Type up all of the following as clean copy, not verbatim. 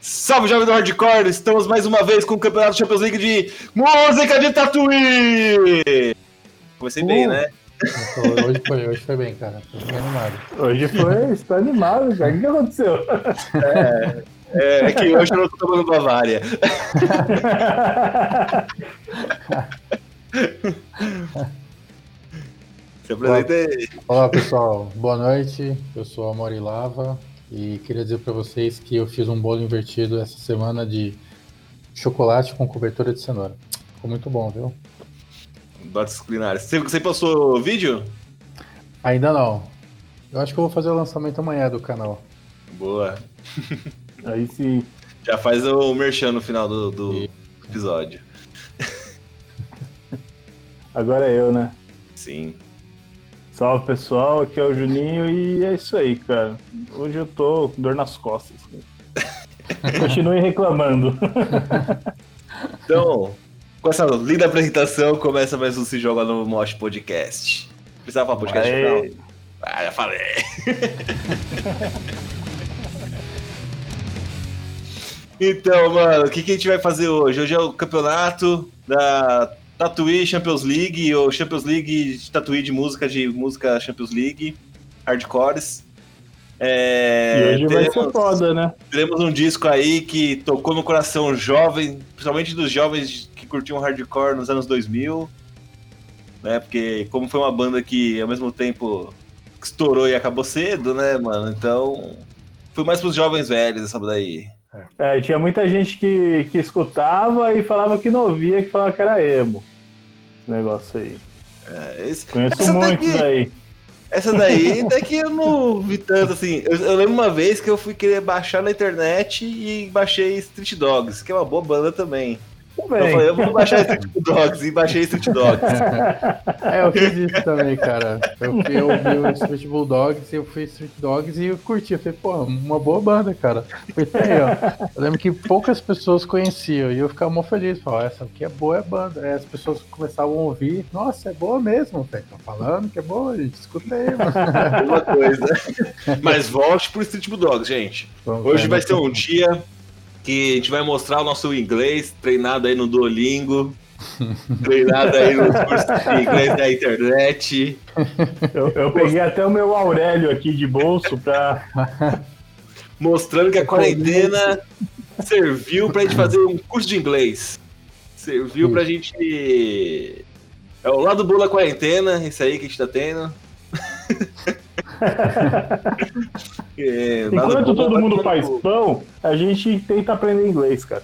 Salve, jovens do Hardcore! Estamos mais uma vez com o Campeonato Champions League de Música de Tatuí! Comecei bem, né? Hoje foi bem, cara. Tô bem animado. Estou animado, cara. O que aconteceu? É que hoje eu não tô tomando Bavária. Se apresenta aí. Olá, pessoal. Boa noite. Eu sou a Amauri Lava. E queria dizer para vocês que eu fiz um bolo invertido essa semana de chocolate com cobertura de cenoura. Ficou muito bom, viu? Dotes culinárias. Você passou o vídeo? Ainda não. Eu acho que eu vou fazer o lançamento amanhã do canal. Boa. Aí sim. Já faz o merchan no final do episódio. Agora é eu, né? Sim. Salve, pessoal, aqui é o Juninho e é isso aí, cara. Hoje eu tô com dor nas costas. Continue reclamando. Então, com essa linda apresentação, começa mais um Se Joga no Mosh podcast. Precisava falar podcast final? Ah, já falei. Então, mano, o que a gente vai fazer hoje? Hoje é o campeonato da Tatuí Champions League, ou Champions League de Tatuí de música Champions League, hardcores. E hoje vai ser foda, né? Teremos um disco aí que tocou no coração jovem, principalmente dos jovens que curtiam hardcore nos anos 2000, né? Porque como foi uma banda que ao mesmo tempo estourou e acabou cedo, né, mano? Então foi mais pros jovens velhos, sabe daí. Tinha muita gente que escutava e falava que não ouvia, que falava que era emo. Esse negócio aí. Conheço muito isso daí. Essa daí até que eu não vi tanto, assim. Eu lembro uma vez que eu fui querer baixar na internet e baixei Street Dogs, que é uma boa banda também. Eu falei, eu vou baixar Street Dogs e baixei Street Dogs. Eu fiz isso também, cara. Eu ouvi o Street Bulldogs, eu fui Street Dogs e eu curti. Eu falei, pô, uma boa banda, cara. Foi até ó. Eu lembro que poucas pessoas conheciam e eu ficava mó feliz. Falei, essa aqui é boa, é banda. Aí as pessoas começavam a ouvir, nossa, é boa mesmo. Estão falando que é boa, gente. Escuta aí, mano. Boa coisa. Mas volte pro Street Bulldogs, gente. Hoje vai ser um dia que a gente vai mostrar o nosso inglês treinado aí no Duolingo, treinado aí no curso de inglês da internet. Eu peguei até o meu Aurélio aqui de bolso pra... Mostrando que a quarentena serviu pra gente fazer um curso de inglês. Serviu pra gente... É o lado bom da quarentena, isso aí que a gente tá tendo. Enquanto todo mundo faz pão, a gente tenta aprender inglês, cara.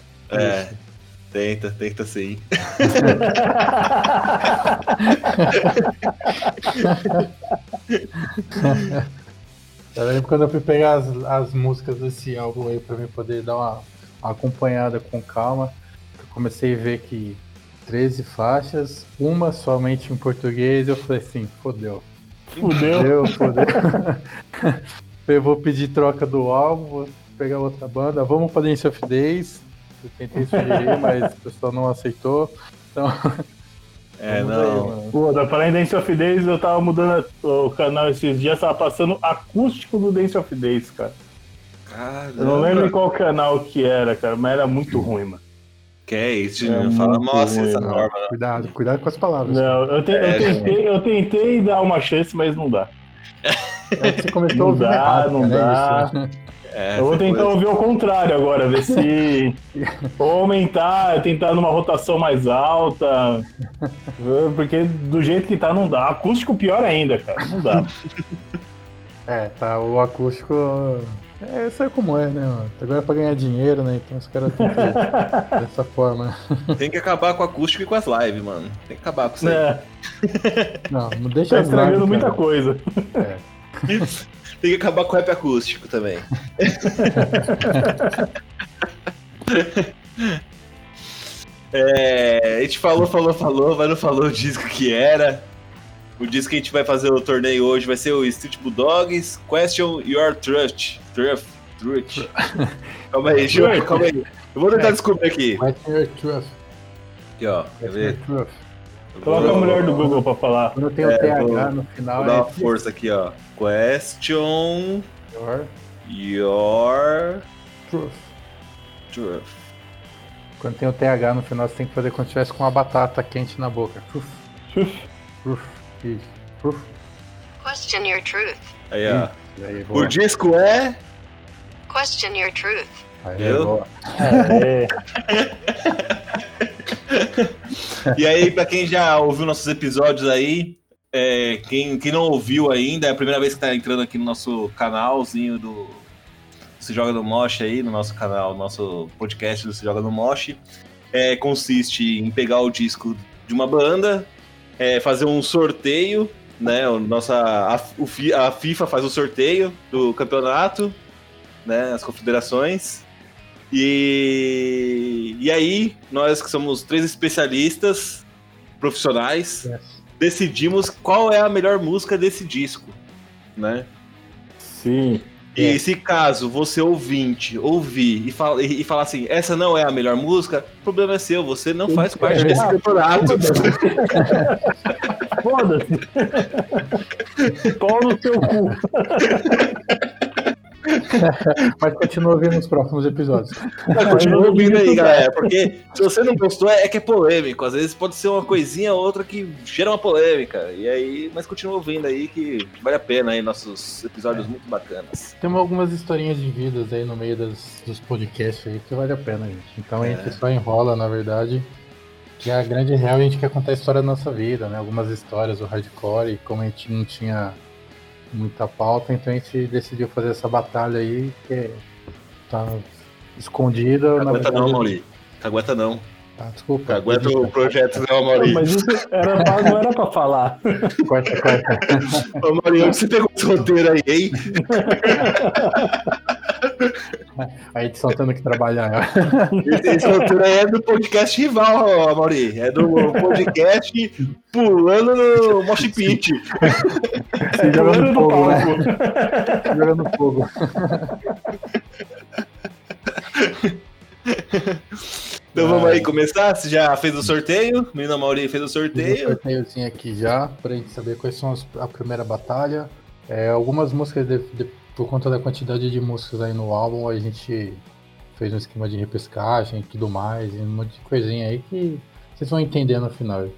Tenta sim. Eu lembro quando eu fui pegar as músicas desse álbum aí pra mim poder dar uma acompanhada com calma, eu comecei a ver que 13 faixas, uma somente em português, eu falei assim, fodeu. Eu vou pedir troca do álbum, vou pegar outra banda. Vamos fazer Dance of Days. Eu tentei sugerir, mas o pessoal não aceitou. Então. Não. Pô, da falar em Dance of Days, eu tava mudando o canal esses dias, tava passando acústico do Dance of Days, cara. Caramba. Eu não lembro qual canal que era, cara, mas era muito ruim, mano. Que é isso, não fala nossa essa norma. Cuidado com as palavras. Não, eu tentei dar uma chance, mas não dá. Você começou a ouvir errado, não dá. Eu vou tentar ouvir ao contrário agora, ver se... Ou aumentar, tentar numa rotação mais alta. Porque do jeito que tá, não dá. Acústico pior ainda, cara. Não dá. O acústico... sabe como é, né, mano? Agora é pra ganhar dinheiro, né? Então os caras têm que dessa forma. Tem que acabar com o acústico e com as lives, mano. Tem que acabar com isso aí. Não deixa as lives. Tá estragando muita coisa. Tem que acabar com o rap acústico também. A gente falou, mas não falou o disco que era. O disco que a gente vai fazer o torneio hoje vai ser o Street Bulldogs, Question Your Truth. Calma aí, Júlio, calma aí. Eu vou tentar descobrir aqui. Question Your Truth. Aqui, ó. Quer ver? Coloca a mulher do Google pra falar. Quando tem o TH no final. Vou dar uma força aqui, ó. Question Your Truth. Truth. Quando tem o TH no final, você tem que fazer quando tivesse com uma batata quente na boca. Truth. Truth. Truth. Truth. Truth. Question Your Truth. Aí, ó. Aí, o disco é... Question Your Truth. Aí, eu? Aê. E aí, pra quem já ouviu nossos episódios aí, quem não ouviu ainda, é a primeira vez que tá entrando aqui no nosso canalzinho do Se Joga no Mosh aí, no nosso canal, nosso podcast do Se Joga no Mosh, consiste em pegar o disco de uma banda, fazer um sorteio, né? A FIFA faz o sorteio do campeonato, né? As confederações. E aí, nós que somos 3 especialistas profissionais, decidimos qual é a melhor música desse disco, né? Sim. E se caso você ouvir e falar assim, essa não é a melhor música, o problema é seu, você não faz parte desse campeonato. Foda-se. Pau no seu cu. Mas continua ouvindo nos próximos episódios. Continua ouvindo aí, galera, porque se você não gostou é que é polêmico. Às vezes pode ser uma coisinha ou outra que gera uma polêmica. E aí, mas continua ouvindo aí que vale a pena aí, nossos episódios muito bacanas. Tem algumas historinhas de vidas aí no meio dos podcasts aí que vale a pena, gente. Então a gente só enrola, na verdade. Que a grande real, a gente quer contar a história da nossa vida, né? Algumas histórias, o hardcore, como a gente não tinha muita pauta, então a gente decidiu fazer essa batalha aí, que tá escondida. Cagueta não, Mauri. Cagueta não. Ah, desculpa. Cagueta o projeto, não, Mauri. Mas isso não era pra falar. Corta. Ô, Mauri, onde você pegou esse roteiro aí, hein? A edição tendo que trabalhar. Esse roteiro aí é do podcast rival, Mauri. É do podcast pulando no Mosh Pit. Se joga no fogo, né? Se joga no fogo. Então vamos aí começar? Você já fez o sorteio? O menino Amauri fez o sorteio. Fiz um sorteiozinho aqui já, pra gente saber quais são a primeira batalha. Algumas músicas, por conta da quantidade de músicas aí no álbum, a gente fez um esquema de repescagem e tudo mais, e um monte de coisinha aí que vocês vão entender no final.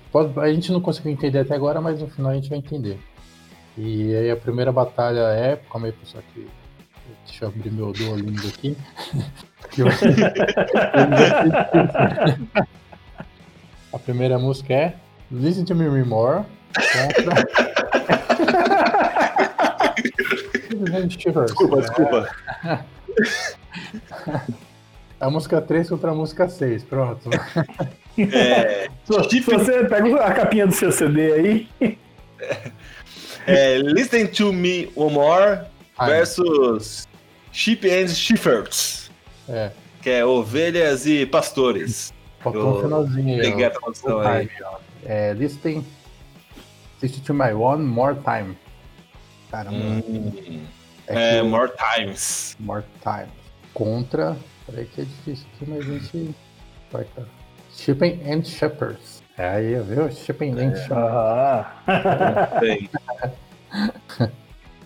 A gente não conseguiu entender até agora, mas no final a gente vai entender. E aí a primeira batalha é... Calma aí, pessoal, que... Deixa eu abrir meu Duolingo aqui. A primeira música é Listen to Me One More Contra... Desculpa. A música 3 contra a música 6, pronto. Se você pega a capinha do seu CD aí... Listen to Me One More versus Sheep and Shepherds, que é ovelhas e pastores. Faltou um finalzinho aí. Peguei a tradução aí. Listen to Me One More Time. Caramba. More Times. More Times. Contra... Peraí que é difícil aqui, mas a gente... Vai, cara. Sheep and Shepherds. Aí, viu? Independente.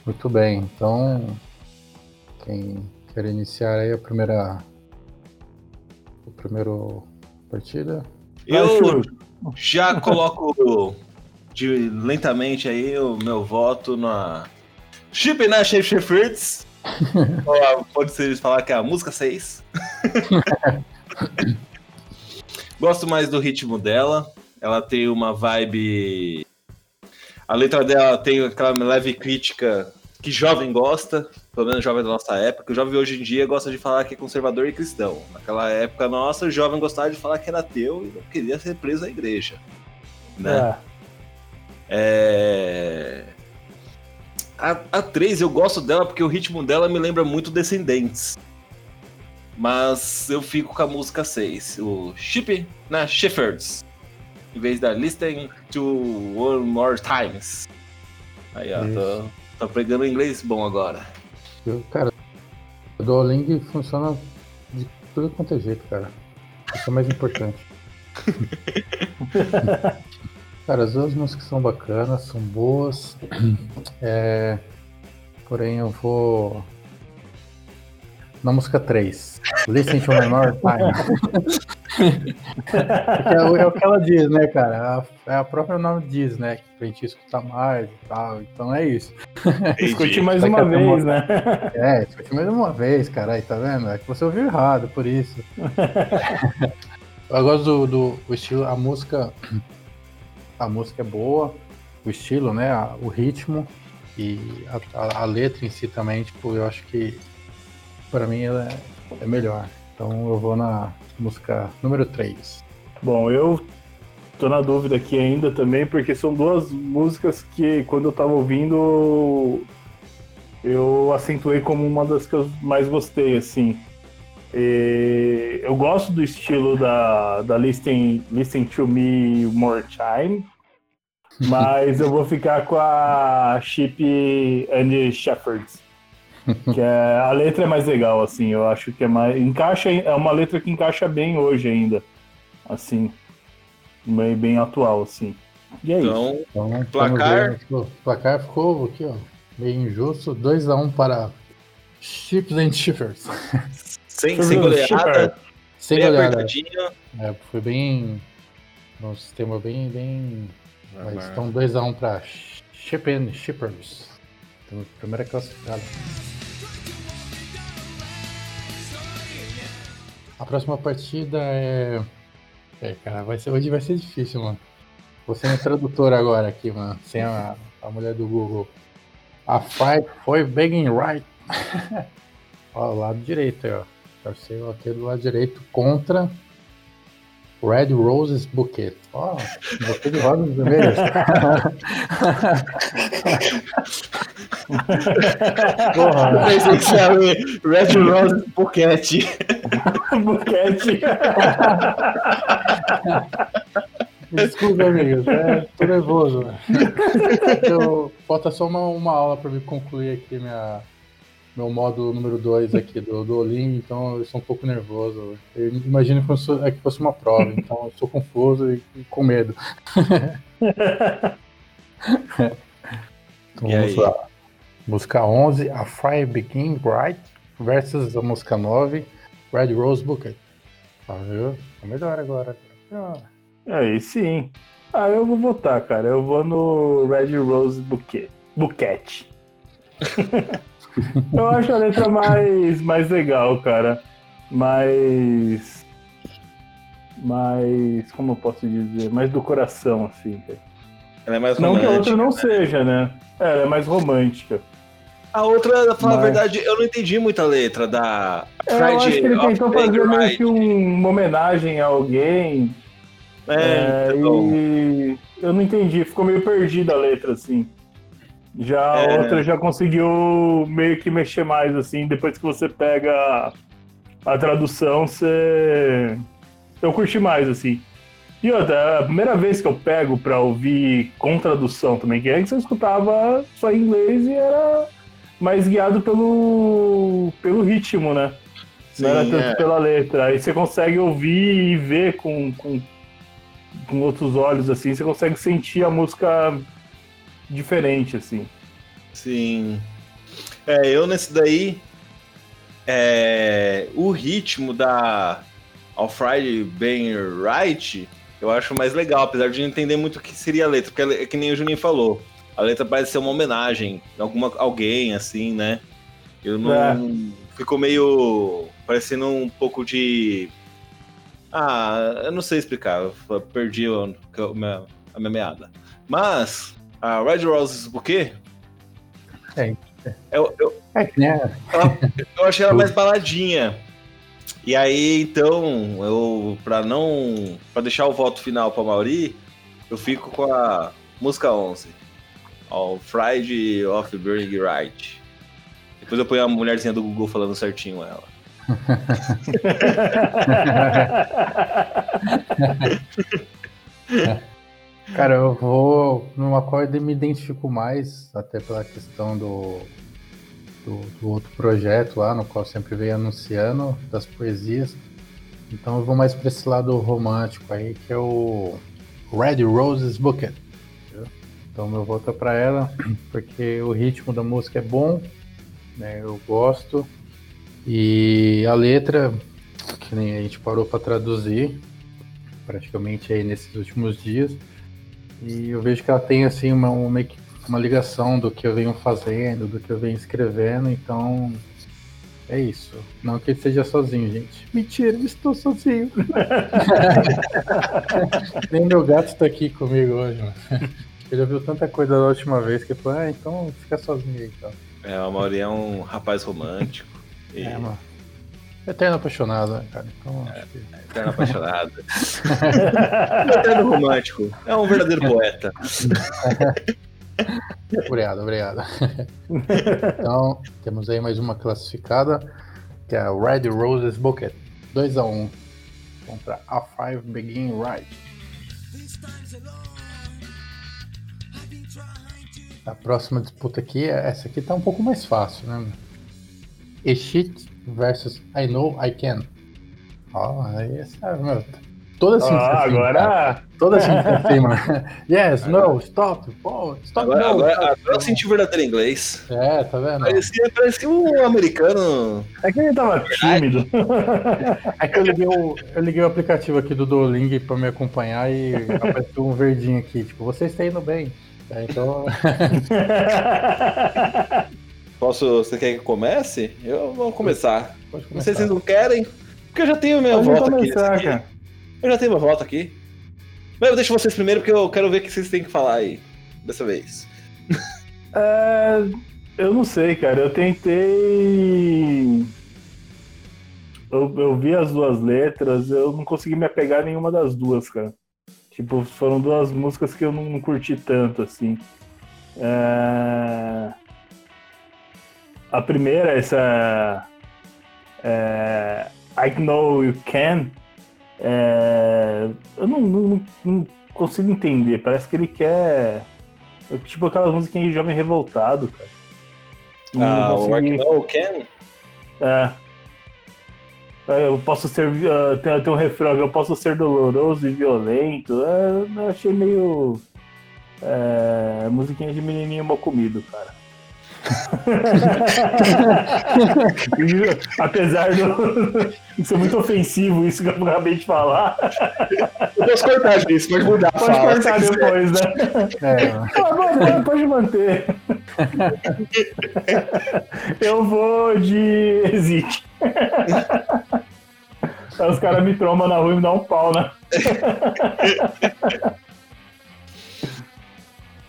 Muito bem, então quem quer iniciar aí a primeira partida? Eu já coloco lentamente aí o meu voto na Sheep and Shepherds. Pode ser falar que é a música 6. Gosto mais do ritmo dela. Ela tem uma vibe... A letra dela tem aquela leve crítica que jovem gosta, pelo menos jovem da nossa época. O jovem hoje em dia gosta de falar que é conservador e cristão. Naquela época nossa, o jovem gostava de falar que era ateu e não queria ser preso na igreja, né? A 3 eu gosto dela porque o ritmo dela me lembra muito Descendentes. Mas eu fico com a música 6, o Sheep na Shepherds, em vez da Listen to One More Times. Aí, ó, tô pregando inglês bom agora. Cara, o Duolingo funciona de tudo quanto é jeito, cara. Isso é o mais importante. Cara, as duas músicas são bacanas, são boas. Porém, eu vou... na música 3. Listen to Me One More Time. É o que ela diz, né, cara? É a própria nome diz, né? Que pra gente escutar mais e tal. Então é isso. Escute mais uma vez, né? É, escute mais uma vez, caralho, tá vendo? É que você ouviu errado, por isso. Eu gosto do estilo, a música. A música é boa, o estilo, né? O ritmo e a letra em si também, tipo, eu acho que pra mim ela é melhor. Então eu vou na música número 3. Bom, eu tô na dúvida aqui ainda também, porque são duas músicas que quando eu tava ouvindo eu acentuei como uma das que eu mais gostei, assim. E eu gosto do estilo da Listen to Me More Time, mas eu vou ficar com a Sheep and Shepherds, que a letra é mais legal, assim, eu acho que é mais... Encaixa, é uma letra que encaixa bem hoje ainda, assim, bem atual, assim. E é então, isso. Então, placar... O placar ficou aqui, ó, meio injusto, 2-1 para Sheep and Shepherds. Sem goleada, bem apertadinha. É, foi bem... um sistema bem... Mas estão 2-1 para Sheep and Shepherds. Então, primeira classificada. A próxima partida é... É, cara, hoje vai ser difícil, mano. Vou ser um tradutor agora aqui, mano. Sem a mulher do Google. A Fire Begins Right. Ó, lado direito aí, ó. Torceu aqui do lado direito contra... Red Roses Bouquet. Ó, bouquet de rosas vermelhas. Porra, eu pensei que você ia Red Roses Bouquet. Bouquet. Desculpa, amigos. Tô nervoso. Então, falta só uma aula pra me concluir aqui meu modo número 2 aqui do Olim, então eu sou um pouco nervoso. Eu imagino que fosse uma prova, então eu sou confuso e com medo. Então, vamos lá. Música 11, A Fire Begins Right, versus a música 9, Red Rose Bouquet. Tá, viu? É melhor agora. Aí sim. Ah, eu vou votar, cara. Eu vou no Red Rose Bouquet. Eu acho a letra mais legal, cara. Mais... Como eu posso dizer? Mais do coração, assim, cara. Ela é mais romântica. Não que a outra não seja, né? É, ela é mais romântica. A outra, pra falar a verdade, eu não entendi muito a letra da... Eu acho que ele tentou fazer meio que uma homenagem a alguém. Então... E eu não entendi. Ficou meio perdida a letra, assim. Já a outra já conseguiu meio que mexer mais, assim, depois que você pega a tradução, você... Eu curti mais, assim. E outra, a primeira vez que eu pego pra ouvir com tradução também, que antes eu escutava só em inglês e era mais guiado pelo ritmo, né? Sim, não era tanto pela letra. Aí você consegue ouvir e ver com outros olhos, assim, você consegue sentir a música... diferente, assim. Sim. Eu nesse daí, o ritmo da All Friday Bang Right, eu acho mais legal, apesar de não entender muito o que seria a letra, porque é que nem o Juninho falou, a letra parece ser uma homenagem a alguém, assim, né? Eu não... Ficou meio... parecendo um pouco de... Ah, eu não sei explicar, eu perdi a minha meada. Mas... A Red Roses Bouquet? Eu achei ela mais baladinha. E aí, então, eu, pra deixar o voto final pra Mauri, eu fico com a música 11. All Friday of Burning Right. Depois eu ponho a mulherzinha do Google falando certinho ela. Cara, eu vou numa corda e me identifico mais, até pela questão do outro projeto lá, no qual sempre veio anunciando, das poesias. Então eu vou mais pra esse lado romântico aí, que é o Red Roses Bouquet. Então meu voto é pra ela, porque o ritmo da música é bom, né? Eu gosto. E a letra, que nem a gente parou para traduzir, praticamente aí nesses últimos dias, e eu vejo que ela tem assim uma ligação do que eu venho fazendo, do que eu venho escrevendo, então é isso. Não que ele seja sozinho, gente. Mentira, eu estou sozinho. Nem meu gato está aqui comigo hoje, mano. Ele já viu tanta coisa da última vez que ele falou, ah, então fica sozinho aí, então. É, o Amauri é um rapaz romântico. E... é, mano. Eterno apaixonado, né, cara? Então, acho que... eterno apaixonado. Eterno romântico. É um verdadeiro poeta. Obrigado, obrigado. Então, temos aí mais uma classificada, que é a Red Roses Bouquet. 2-1 contra A Fire Begins Right. A próxima disputa aqui, essa aqui tá um pouco mais fácil, né? Exit versus I Know I Can. Ó, aí essa, meu, toda assim, agora... toda assim pra cima. Yes, no, stop, oh, stop, agora, no. Agora eu senti o verdadeiro inglês. É, tá vendo? Parecia um americano. É que ele tava tímido. É que eu liguei o aplicativo aqui do Duolingo pra me acompanhar e apareceu um verdinho aqui, tipo, você está indo bem. É, então... Você quer que comece? Eu vou começar. Pode começar. Não sei se vocês não querem, porque eu já tenho minha volta aqui. Cara. Eu já tenho minha volta aqui. Mas eu deixo vocês primeiro, porque eu quero ver o que vocês têm que falar aí, dessa vez. Eu não sei, cara. Eu tentei... Eu vi as duas letras, eu não consegui me apegar a nenhuma das duas, cara. Tipo, foram duas músicas que eu não curti tanto, assim. A primeira, essa... I Know You Can... eu não consigo entender, parece que ele quer... Tipo aquelas musiquinhas de jovem revoltado, cara. O I Know You Can? É. Eu posso ser... tem um refrão, eu posso ser doloroso e violento. Eu achei meio... musiquinha de menininho mal comido, cara. Apesar de ser muito ofensivo isso que eu acabei de falar. Eu posso cortar disso, pode mudar. Pode cortar depois, né? Pode manter. Eu vou de Exit. Os caras me trombam na rua e me dão um pau, né?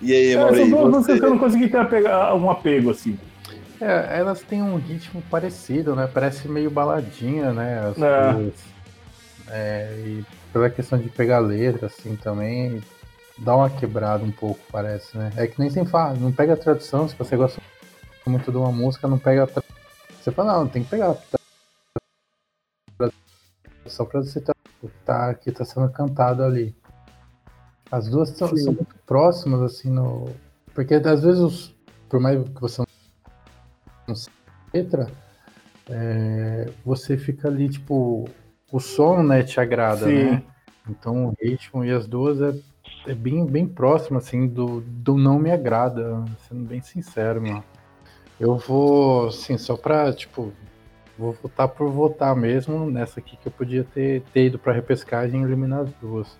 E aí, Maurício? Eu não consegui ter um apego, assim. Elas têm um ritmo parecido, né? Parece meio baladinha, né? As coisas. E pela questão de pegar letra, assim, também dá uma quebrada um pouco, parece, né? É que nem sem falar, não pega a tradução, se você gosta muito de uma música, não pega a tradução. Você fala, não, tem que pegar a tradução pra você que tá sendo cantado ali. As duas são muito próximas, assim, porque às vezes, por mais que você não saiba a letra, você fica ali, tipo, o som, né, te agrada, sim, né? Então o ritmo e as duas é bem, bem próximo, assim, do não me agrada, sendo bem sincero, mano. Eu vou, assim, só pra, tipo, vou votar por votar mesmo nessa aqui que eu podia ter ido pra repescagem e eliminar as duas.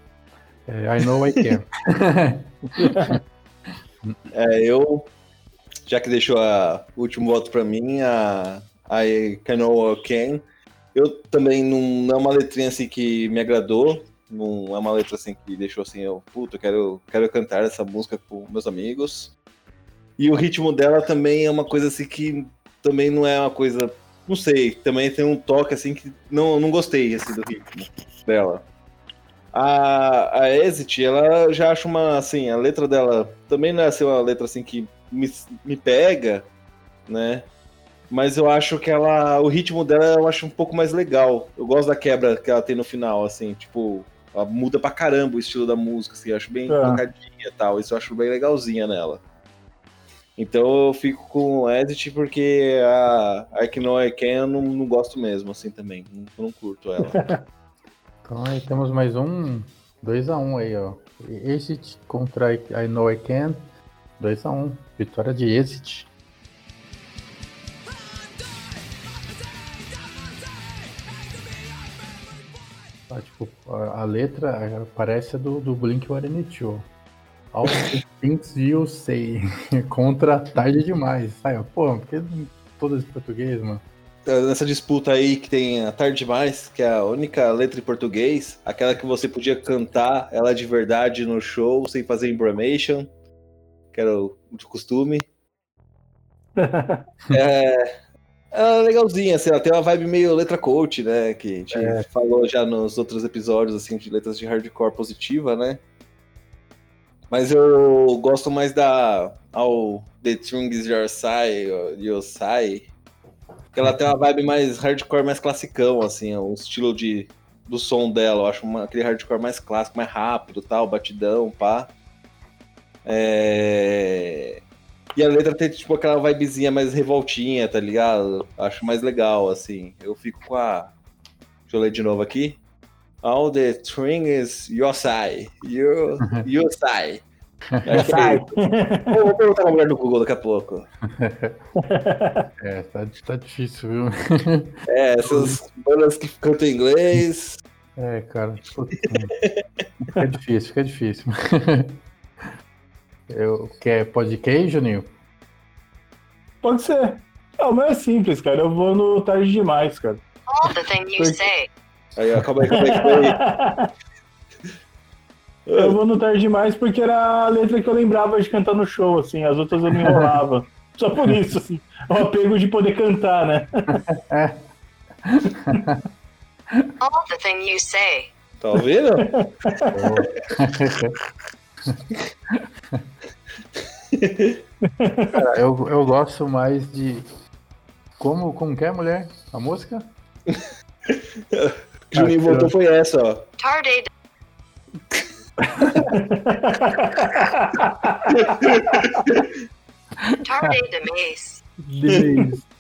I Know I Can. Eu, já que deixou o último voto pra mim, a I Know I Can, eu também não é uma letrinha assim que me agradou, não é uma letra assim que deixou assim, eu quero cantar essa música com meus amigos. E o ritmo dela também é uma coisa assim que também não é uma coisa, não sei, também tem um toque assim que não gostei assim, do ritmo dela. A Exit, ela já acha uma, assim, a letra dela também não é assim, uma letra assim que me pega, né? Mas eu acho que o ritmo dela eu acho um pouco mais legal. Eu gosto da quebra que ela tem no final, assim, tipo, ela muda pra caramba o estilo da música, assim, eu acho bem tocadinha e tal, isso eu acho bem legalzinha nela. Então eu fico com Exit porque a I Know I Can eu não gosto mesmo, assim, também, eu não curto ela. Então aí temos mais 2-1 aí, ó. Exit contra I Know I Can, 2-1, vitória de Exit. Ah, tipo, a letra parece a do Blink 182. All the Things You Say. Contra Tarde Demais. Aí, ó, pô, por que todas em português, mano? Nessa disputa aí que tem a Tarde Demais, que é a única letra em português, aquela que você podia cantar ela de verdade no show, sem fazer embromation, que era o de costume. Ela é legalzinha, assim, ela tem uma vibe meio letra coach, né? Que a gente falou já nos outros episódios, assim, de letras de hardcore positiva, né? Mas eu gosto mais da All the Things You Say, que ela tem uma vibe mais hardcore, mais classicão, assim, o estilo do som dela, eu acho aquele hardcore mais clássico, mais rápido, tal, batidão, pá. E a letra tem, tipo, aquela vibezinha mais revoltinha, tá ligado? Acho mais legal, assim, eu fico com a... Deixa eu ler de novo aqui. All the Things You Say. You Say. Eu vou perguntar uma mulher no Google daqui a pouco. Tá difícil, viu? Essas bandas que cantam em inglês. Cara, fica difícil. Pode ir aí, Juninho? Pode ser. Não, mas é simples, cara. Eu vou no Tarde Demais, cara. All the Things You Say. Aí, ó, calma aí. Eu vou no Tarde Demais porque era a letra que eu lembrava de cantar no show, assim, as outras eu me enrolava. Só por isso, assim, o apego de poder cantar, né? All the thing you say. Tá ouvindo? Cara, eu gosto mais de... Como que é, mulher? A música? O Juninho voltou foi essa, ó. Tarde. Tarde Demais.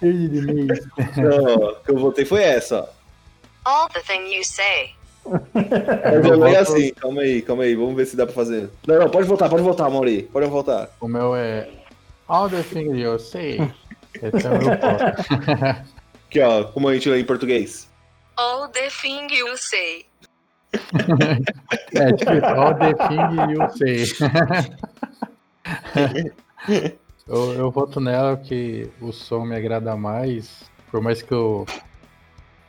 Não, que eu voltei foi essa, ó. All the thing you say. Eu vou assim, calma aí, vamos ver se dá pra fazer. Não, pode voltar, Amauri. Pode voltar. O meu é All the thing you say. Esse é o meu ponto. Aqui, ó, como a gente lê em português. All the thing you say. Tipo, all the thing you say. Eu voto nela porque o som me agrada mais. Por mais que eu,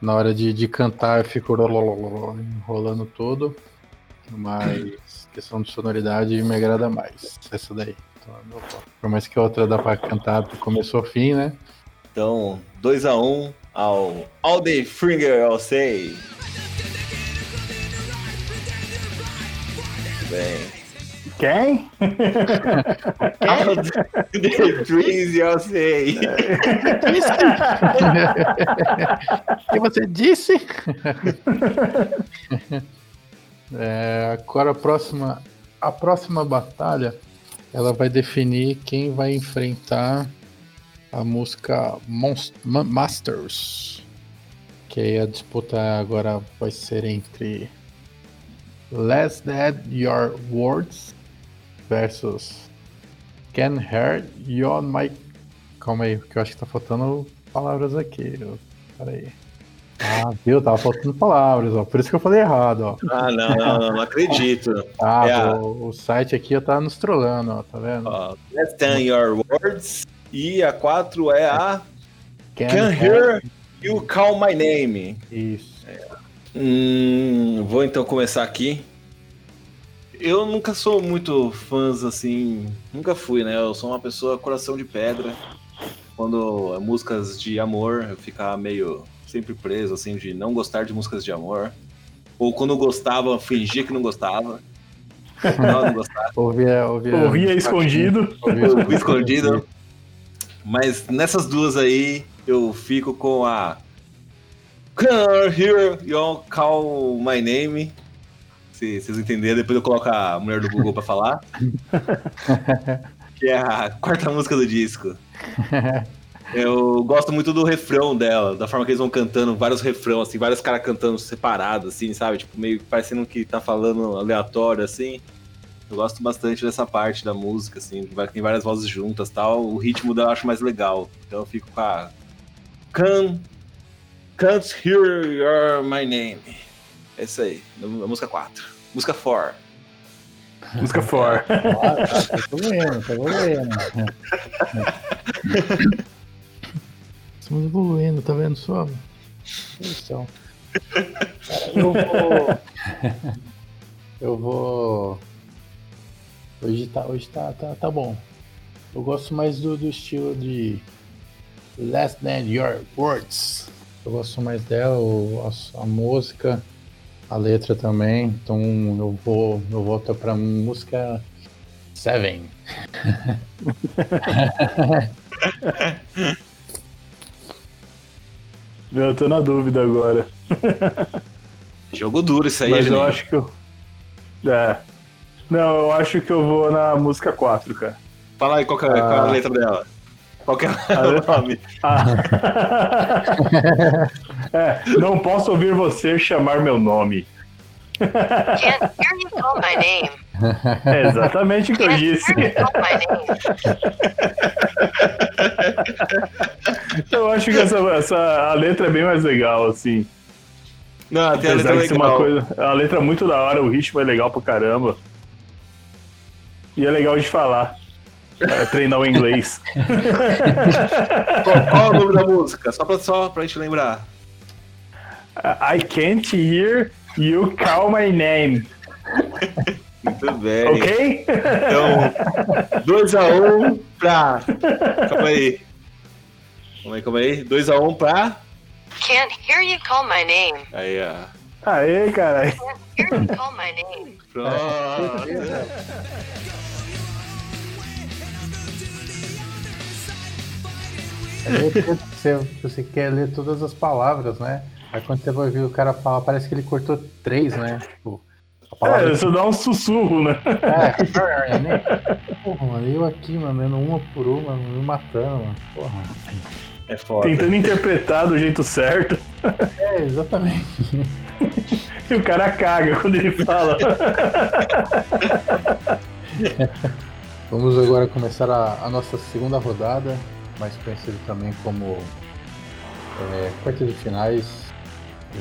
na hora de cantar, eu fico enrolando todo. Mas questão de sonoridade me agrada mais. Essa daí. Então, meu voto. Por mais que a outra dá pra cantar do começo ao fim, né? Então, 2-1 ao All the Finger, I'll Say. Bem. Quem? All the Things I'll Say. O que você disse? Agora a próxima batalha, ela vai definir quem vai enfrentar a música Masters, que aí a disputa agora vai ser entre Less Than Your Words versus Can't Hear You My... Calma aí, porque eu acho que tá faltando palavras aqui. Peraí. Ah, viu? Tava faltando palavras, ó. Por isso que eu falei errado, ó. Ah, não acredito. Ah, o site aqui eu tava nos trollando, ó. Tá vendo? Less Than Your Words... E a 4 é a Can Hear You Call My Name. Isso. Vou então começar aqui. Eu nunca sou muito fãs, assim, nunca fui, né? Eu sou uma pessoa coração de pedra. Quando músicas de amor, eu ficava meio sempre preso, assim, de não gostar de músicas de amor. Ou quando eu gostava, eu fingia que não gostava. Não gostava. Ouvia escondido. Ouvia escondido. Mas nessas duas aí, eu fico com a Can't Hear You Call My Name. Se vocês entenderem, depois eu coloco a mulher do Google pra falar. Que é a 4ª música do disco. Eu gosto muito do refrão dela, da forma que eles vão cantando vários refrões, assim, vários caras cantando separados, assim, sabe? Tipo, meio parecendo que tá falando aleatório, assim. Eu gosto bastante dessa parte da música, assim, tem várias vozes juntas e tal. O ritmo dela eu acho mais legal. Então eu fico com a Can't Hear Your My Name. É isso aí. Música 4. Música 4. Música 4. Tá evoluindo. Estamos evoluindo, tá vendo só? Eu vou. Hoje tá bom. Eu gosto mais do estilo de Less Than Your Words. Eu gosto mais dela, a música, a letra também. Então eu volto pra música 7. Eu tô na dúvida agora. Jogo duro isso aí, mas eu acho que eu acho que eu vou na música 4, cara. Fala aí qual é a letra dela. Qual que é o nome? Não posso ouvir você chamar meu nome. Can't hear you call my name. É exatamente o que eu disse. Can't hear you call my name. Eu acho que a letra é bem mais legal, assim. Não, tem a letra legal. A letra é muito da hora, o ritmo é legal pra caramba. E é legal de falar. Treinar o inglês. Qual é o nome da música? Só pra gente lembrar. I Can't Hear You Call My Name. Muito bem. Ok? Então, 2-1 pra... Calma aí. 2-1 pra... Can't Hear You Call My Name. Aí, ó. Aê, caralho. Can't Hear You Call My Name. Pronto. Você quer ler todas as palavras, né? Aí quando você vai ouvir o cara falar, parece que ele cortou 3, né? Tipo, a palavra você dá um sussurro, né? Porra, mano, eu aqui, mano, uma por uma, me matando, mano. Porra. É foda. Tentando interpretar do jeito certo. É, exatamente. E o cara caga quando ele fala. Vamos agora começar a nossa segunda rodada, mais conhecido também como quartas de finais,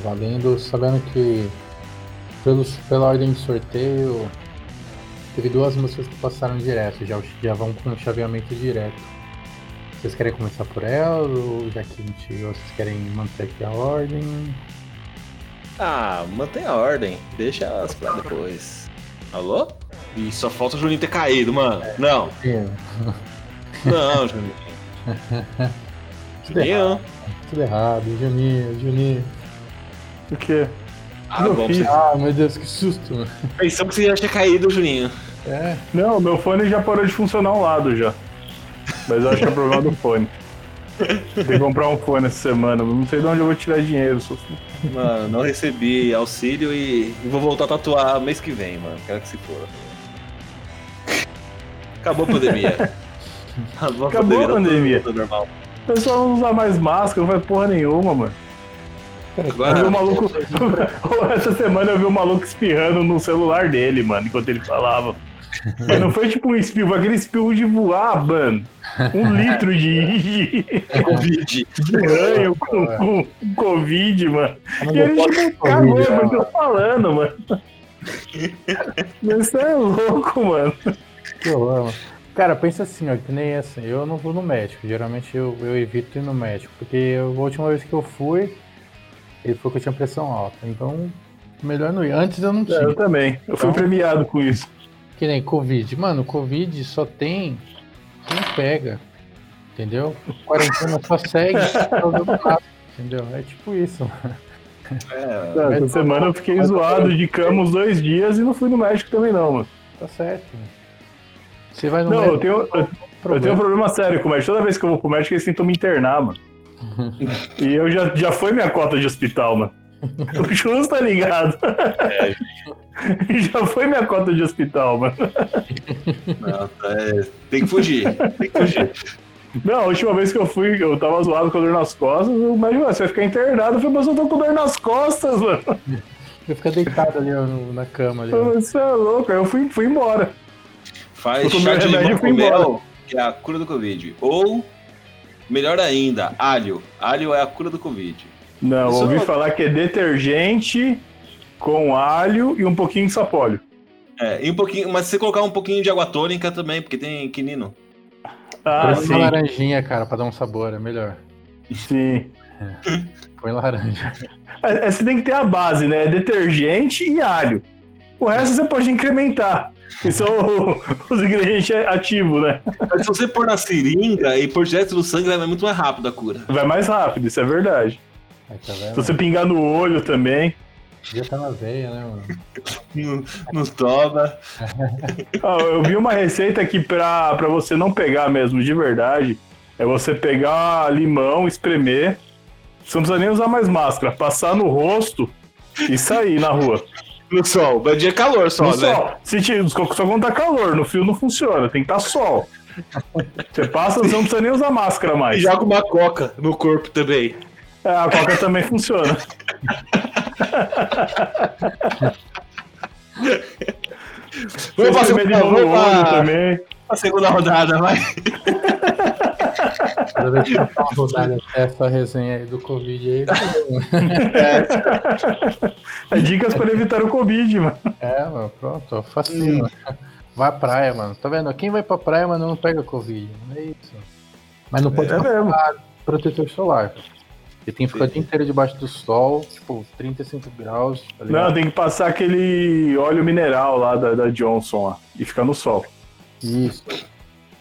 valendo, sabendo que pela ordem de sorteio teve 2 músicas que passaram direto, já vão com o chaveamento direto. Vocês querem começar por ela, ou já que a gente, vocês querem manter aqui a ordem? Ah, mantém a ordem, deixa elas pra depois. Alô? Ih, só falta o Juninho ter caído, mano. Não. Sim. Não, Juninho. Tudo errado, Juninho. O quê? Meu Deus, que susto, mano. Pensamos que você já tinha caído, Juninho. É. Não, meu fone já parou de funcionar um lado já. Mas eu acho que é problema do fone. Tem que comprar um fone essa semana, não sei de onde eu vou tirar dinheiro. Mano, não recebi auxílio e vou voltar a tatuar mês que vem, mano. Quero que se for. Acabou a pandemia. Acabou a pandemia. O pessoal não usa mais máscara, não faz porra nenhuma, mano. Agora, eu vi um maluco... Essa semana eu vi um maluco espirrando no celular dele, mano, enquanto ele falava. Mas não foi tipo um espirro, foi aquele espirro de voar, mano. 1 litro de Covid. De ranho com Covid, mano. E ele tipo, cagou, mas tô falando, mano. Isso é louco, mano. Que horror, mano. Cara, pensa assim, ó, que nem assim, eu não vou no médico, geralmente eu evito ir no médico, porque a última vez que eu fui, ele falou que eu tinha pressão alta, então melhor não ir, antes eu não tinha. Eu também, eu fui premiado com isso. Que nem Covid, mano, Covid só tem quem pega, entendeu? Quarentena só segue, entendeu? É tipo isso, mano. Essa semana eu fiquei zoado de cama uns 2 dias e não fui no médico também não, mano. Tá certo, mano. Você vai no médico, eu tenho um problema sério com o médico. Toda vez que eu vou pro médico, eles tentam me internar, mano. E eu já foi minha cota de hospital, mano. O Chus tá ligado. É. Já foi minha cota de hospital, mano. Não, tem que fugir. Não, a última vez que eu fui, eu tava zoado com a dor nas costas. O médico, você vai ficar internado. Eu falei, mas eu tô com dor nas costas, mano. Eu ficar deitado ali na cama. Ali, você é louco. Aí eu fui embora. Faz chá de limão com mel, que é a cura do Covid. Ou, melhor ainda, alho. Alho é a cura do Covid. Não, ouvi falar que é detergente com alho e um pouquinho de sapólio. É, e um pouquinho, mas se você colocar um pouquinho de água tônica também, porque tem quinino. Ah, põe uma laranjinha, cara, pra dar um sabor, é melhor. Sim. É. Põe laranja. É, você tem que ter a base, né? Detergente e alho. O resto você pode incrementar. Que são os ingredientes ativos, né? Mas se você pôr na seringa e pôr direto no sangue, vai muito mais rápido a cura. Vai mais rápido, isso é verdade. É, tá vendo? Se você pingar no olho também. Já tá na veia, né, mano? Não toma. Ah, eu vi uma receita que pra você não pegar mesmo, de verdade, é você pegar limão, espremer. Você não precisa nem usar mais máscara. Passar no rosto e sair na rua. No sol. Vai dia é calor só, no, né? Sol. Só quando tá calor. No frio não funciona. Tem que estar sol. Você passa, você não precisa nem usar máscara mais. E joga uma coca no corpo também. É, a coca também funciona. Vamos passar a segunda rodada, vai. Essa resenha aí do Covid aí. É dicas para evitar o Covid, mano. É, mano, pronto, facinho. Vai à praia, mano. Tá vendo? Quem vai pra praia, mano, não pega Covid. Não é isso. Mas não pode usar protetor solar, cara. Você tem que ficar o dia inteiro debaixo do sol, tipo, 35 graus. Tá ligado? Não, tem que passar aquele óleo mineral lá da Johnson lá, e ficar no sol. Isso.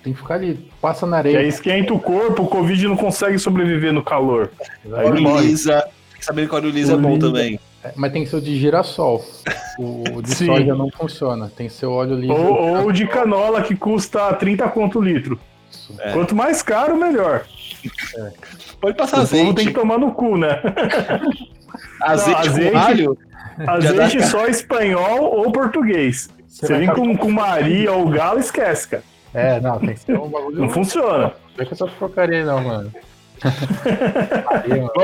Tem que ficar ali, passa na areia. E aí esquenta o corpo, o Covid não consegue sobreviver no calor. Aí ele morre. Lisa. Tem que saber que óleo lisa é bom também. Mas tem que ser o de girassol. O de soja não funciona. Tem que ser o óleo lisa. Ou de canola que custa 30 conto o litro. É. Quanto mais caro, melhor. É. Pode passar o azeite. O povo tem que tomar no cu, né? Azeite só espanhol ou português. Você vem com Maria ou Galo, esquece, cara. É, não, tem que ser um bagulho. Não funciona. Não é que eu só porcaria, não, mano.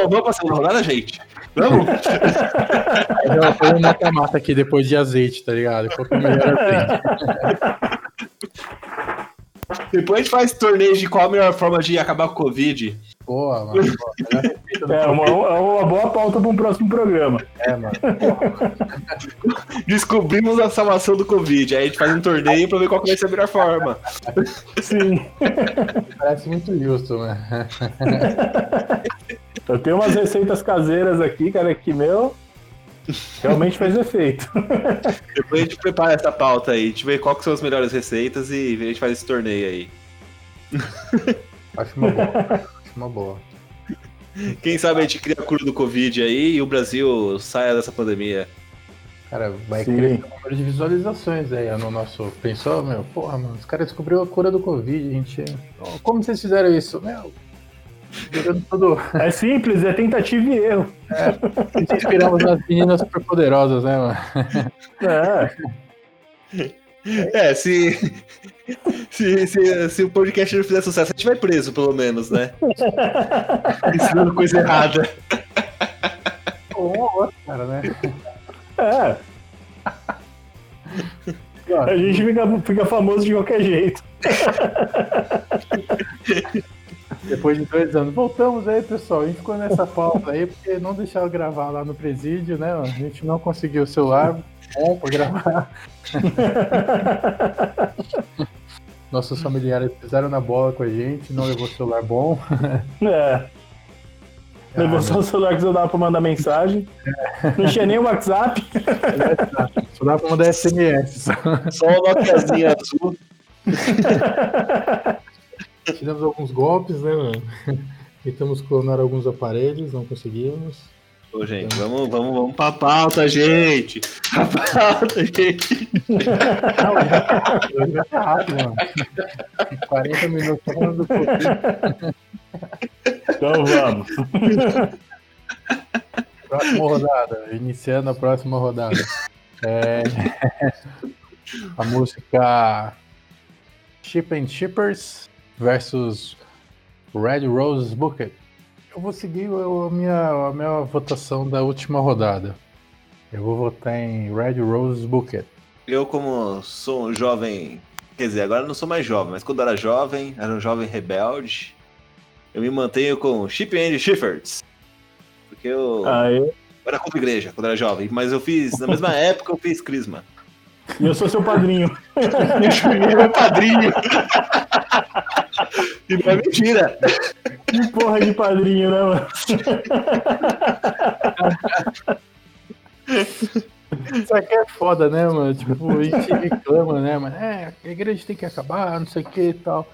Vamos passar uma rodada, gente? Vamos? Eu vou um mata-mata aqui depois de azeite, tá ligado? Qual que é o melhor azeite? Depois a gente faz torneios de qual a melhor forma de acabar com o Covid. Boa, mano. É uma boa pauta para um próximo programa. É, mano. Descobrimos a salvação do Covid. Aí a gente faz um torneio para ver qual vai ser a melhor forma. Sim. Parece muito justo, mano. Eu tenho umas receitas caseiras aqui, cara, que meu... Realmente faz efeito. Depois a gente prepara essa pauta aí, a gente vê quais são as melhores receitas e a gente faz esse torneio aí. Acho uma boa. Quem sabe a gente cria a cura do Covid aí e o Brasil saia dessa pandemia. Cara, vai crescer o número de visualizações aí no nosso... Pensou, meu, porra, mano, os caras descobriram a cura do Covid, a gente... Como vocês fizeram isso? Meu... É simples, é tentativa e erro. É, inspiramos nas meninas superpoderosas, né, mano? Se o podcast não fizer sucesso, a gente vai preso, pelo menos, né? Ensinando coisa errada. Um ou outro, cara, né? É. A gente fica famoso de qualquer jeito. Depois de 2 anos, voltamos aí, pessoal. A gente ficou nessa pauta aí, porque não deixaram gravar lá no presídio, né? A gente não conseguiu o celular bom pra gravar. Nossos familiares pisaram na bola com a gente, não levou o celular bom. É. Levou só o celular que eu dava pra mandar mensagem. Não tinha nem o WhatsApp. Só dava pra mandar SMS. Só o Nokiazinho azul. Tivemos alguns golpes, né, mano? Tentamos clonar alguns aparelhos, não conseguimos. Ô, gente, então... vamos pra pauta, gente! Pra pauta, gente! Não, já tá rápido, mano. 40 minutos falando do pouquinho. Então vamos. Próxima rodada. Iniciando a próxima rodada. A música Sheep and Shepherds versus Red Roses Bouquet. Eu vou seguir a minha votação da última rodada. Eu vou votar em Red Roses Bouquet. Eu, como sou um jovem... Quer dizer, agora eu não sou mais jovem, mas quando eu era um jovem rebelde. Eu me mantenho com Sheep and Shepherds. Porque eu... era como igreja quando era jovem, mas eu fiz, na mesma época eu fiz crisma. E eu sou seu padrinho. Eu sou meu padrinho. E não é mentira. Que porra de padrinho, né, mano? Isso aqui é foda, né, mano? Tipo, a gente reclama, né, mano? É, a igreja tem que acabar, não sei o que e tal.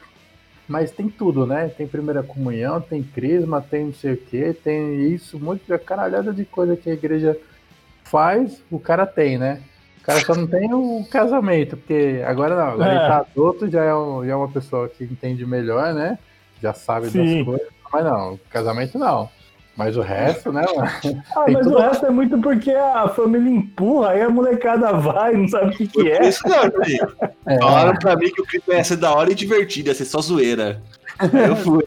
Mas tem tudo, né? Tem primeira comunhão, tem crisma, tem não sei o que, tem isso, um monte de caralhada de coisa que a igreja faz, o cara tem, né? O cara só não tem o casamento, porque agora não, agora ele tá adulto, já é uma pessoa que entende melhor, né? Já sabe das coisas, mas não, casamento não. Mas o resto, né, mano? Ah, mas o resto é muito porque a família empurra, aí a molecada vai, não sabe o que é. Isso não, filho. Falaram pra mim que o clipe ia ser da hora e divertido, ia ser só zoeira. Aí eu fui.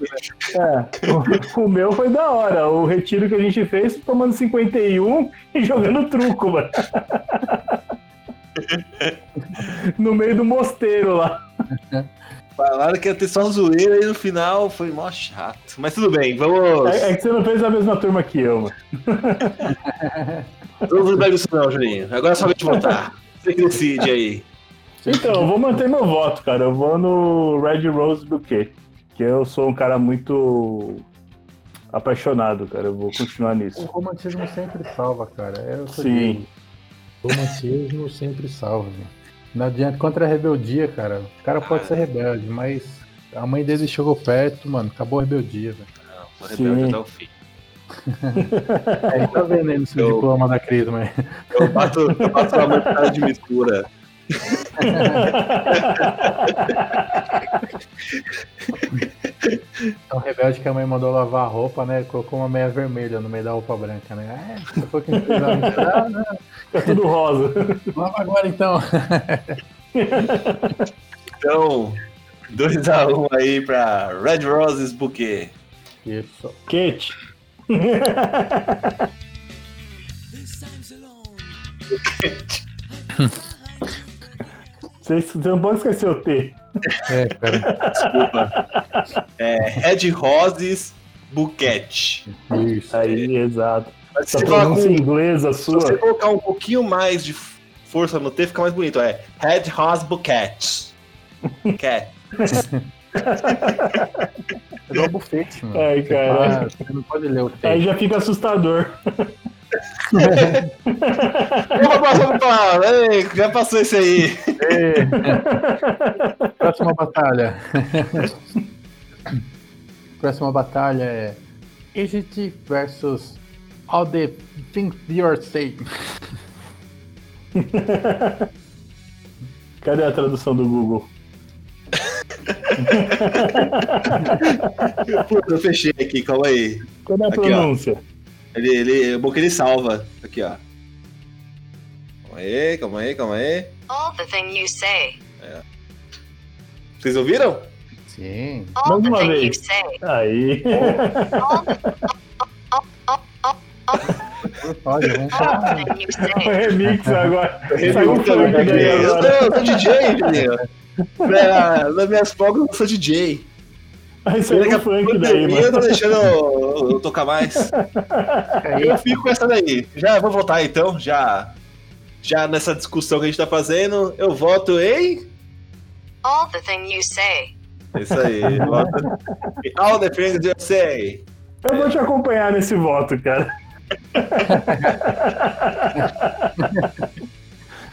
O meu foi da hora, o retiro que a gente fez tomando 51 e jogando truco, mano. No meio do mosteiro lá. Falaram que ia ter só zoeira e no final foi mó chato. Mas tudo bem, vamos... É que você não fez a mesma turma que eu, mano. Não vou lembrar disso não, Juninho. Agora é só te votar. Você que decide aí. Então, eu vou manter meu voto, cara. Eu vou no Red Roses Bouquet, que eu sou um cara muito apaixonado, cara. Eu vou continuar nisso. O romantismo sempre salva, cara. Sim. O romantismo sempre salva, mano. Não adianta, contra a rebeldia, cara. O cara pode ser rebelde, mas a mãe dele chegou perto, mano. Acabou a rebeldia, velho. Não, foi rebelde até o fim. Aí tá vendendo seu diploma da crise, mas... Eu bato a mão cara de mistura. É um rebelde que a mãe mandou lavar a roupa, né? Colocou uma meia vermelha no meio da roupa branca, né? É, só foi quem precisava entrar, né? Fica tudo rosa. Lava agora então. Então, 2-1 aí pra Red Roses Bouquet. Isso. Kate. Você não pode esquecer o T. É, cara. Desculpa. É Red Roses Bouquet. Isso. Aí, exato. Mas se você inglesa sua. Se você colocar um pouquinho mais de força no T, fica mais bonito. É Red Rose Bouquet. Cat. É igual bufete, mano. Ai, cara. Você não pode ler o T. Aí já fica assustador. Já passou isso aí. Próxima batalha. Próxima batalha é Exit versus All the Things You Say. Cadê a tradução do Google? Eu fechei aqui, calma aí. Qual é a pronúncia? Aqui, ele, bom que ele salva. Aqui, ó. Calma aí. All the thing you say. É. Vocês ouviram? Sim. All the thing you say. Aí. Olha, vamos falar. Foi remix agora. Eu sou DJ, menino. Nas minhas folgas eu sou DJ. Aí você é funk daí, mano. Eu tô deixando eu tocar mais. Eu fico com essa daí. Já vou votar então. Já nessa discussão que a gente tá fazendo, eu voto em... All the thing you say. Isso aí. All the things you say. Eu vou te acompanhar nesse voto, cara.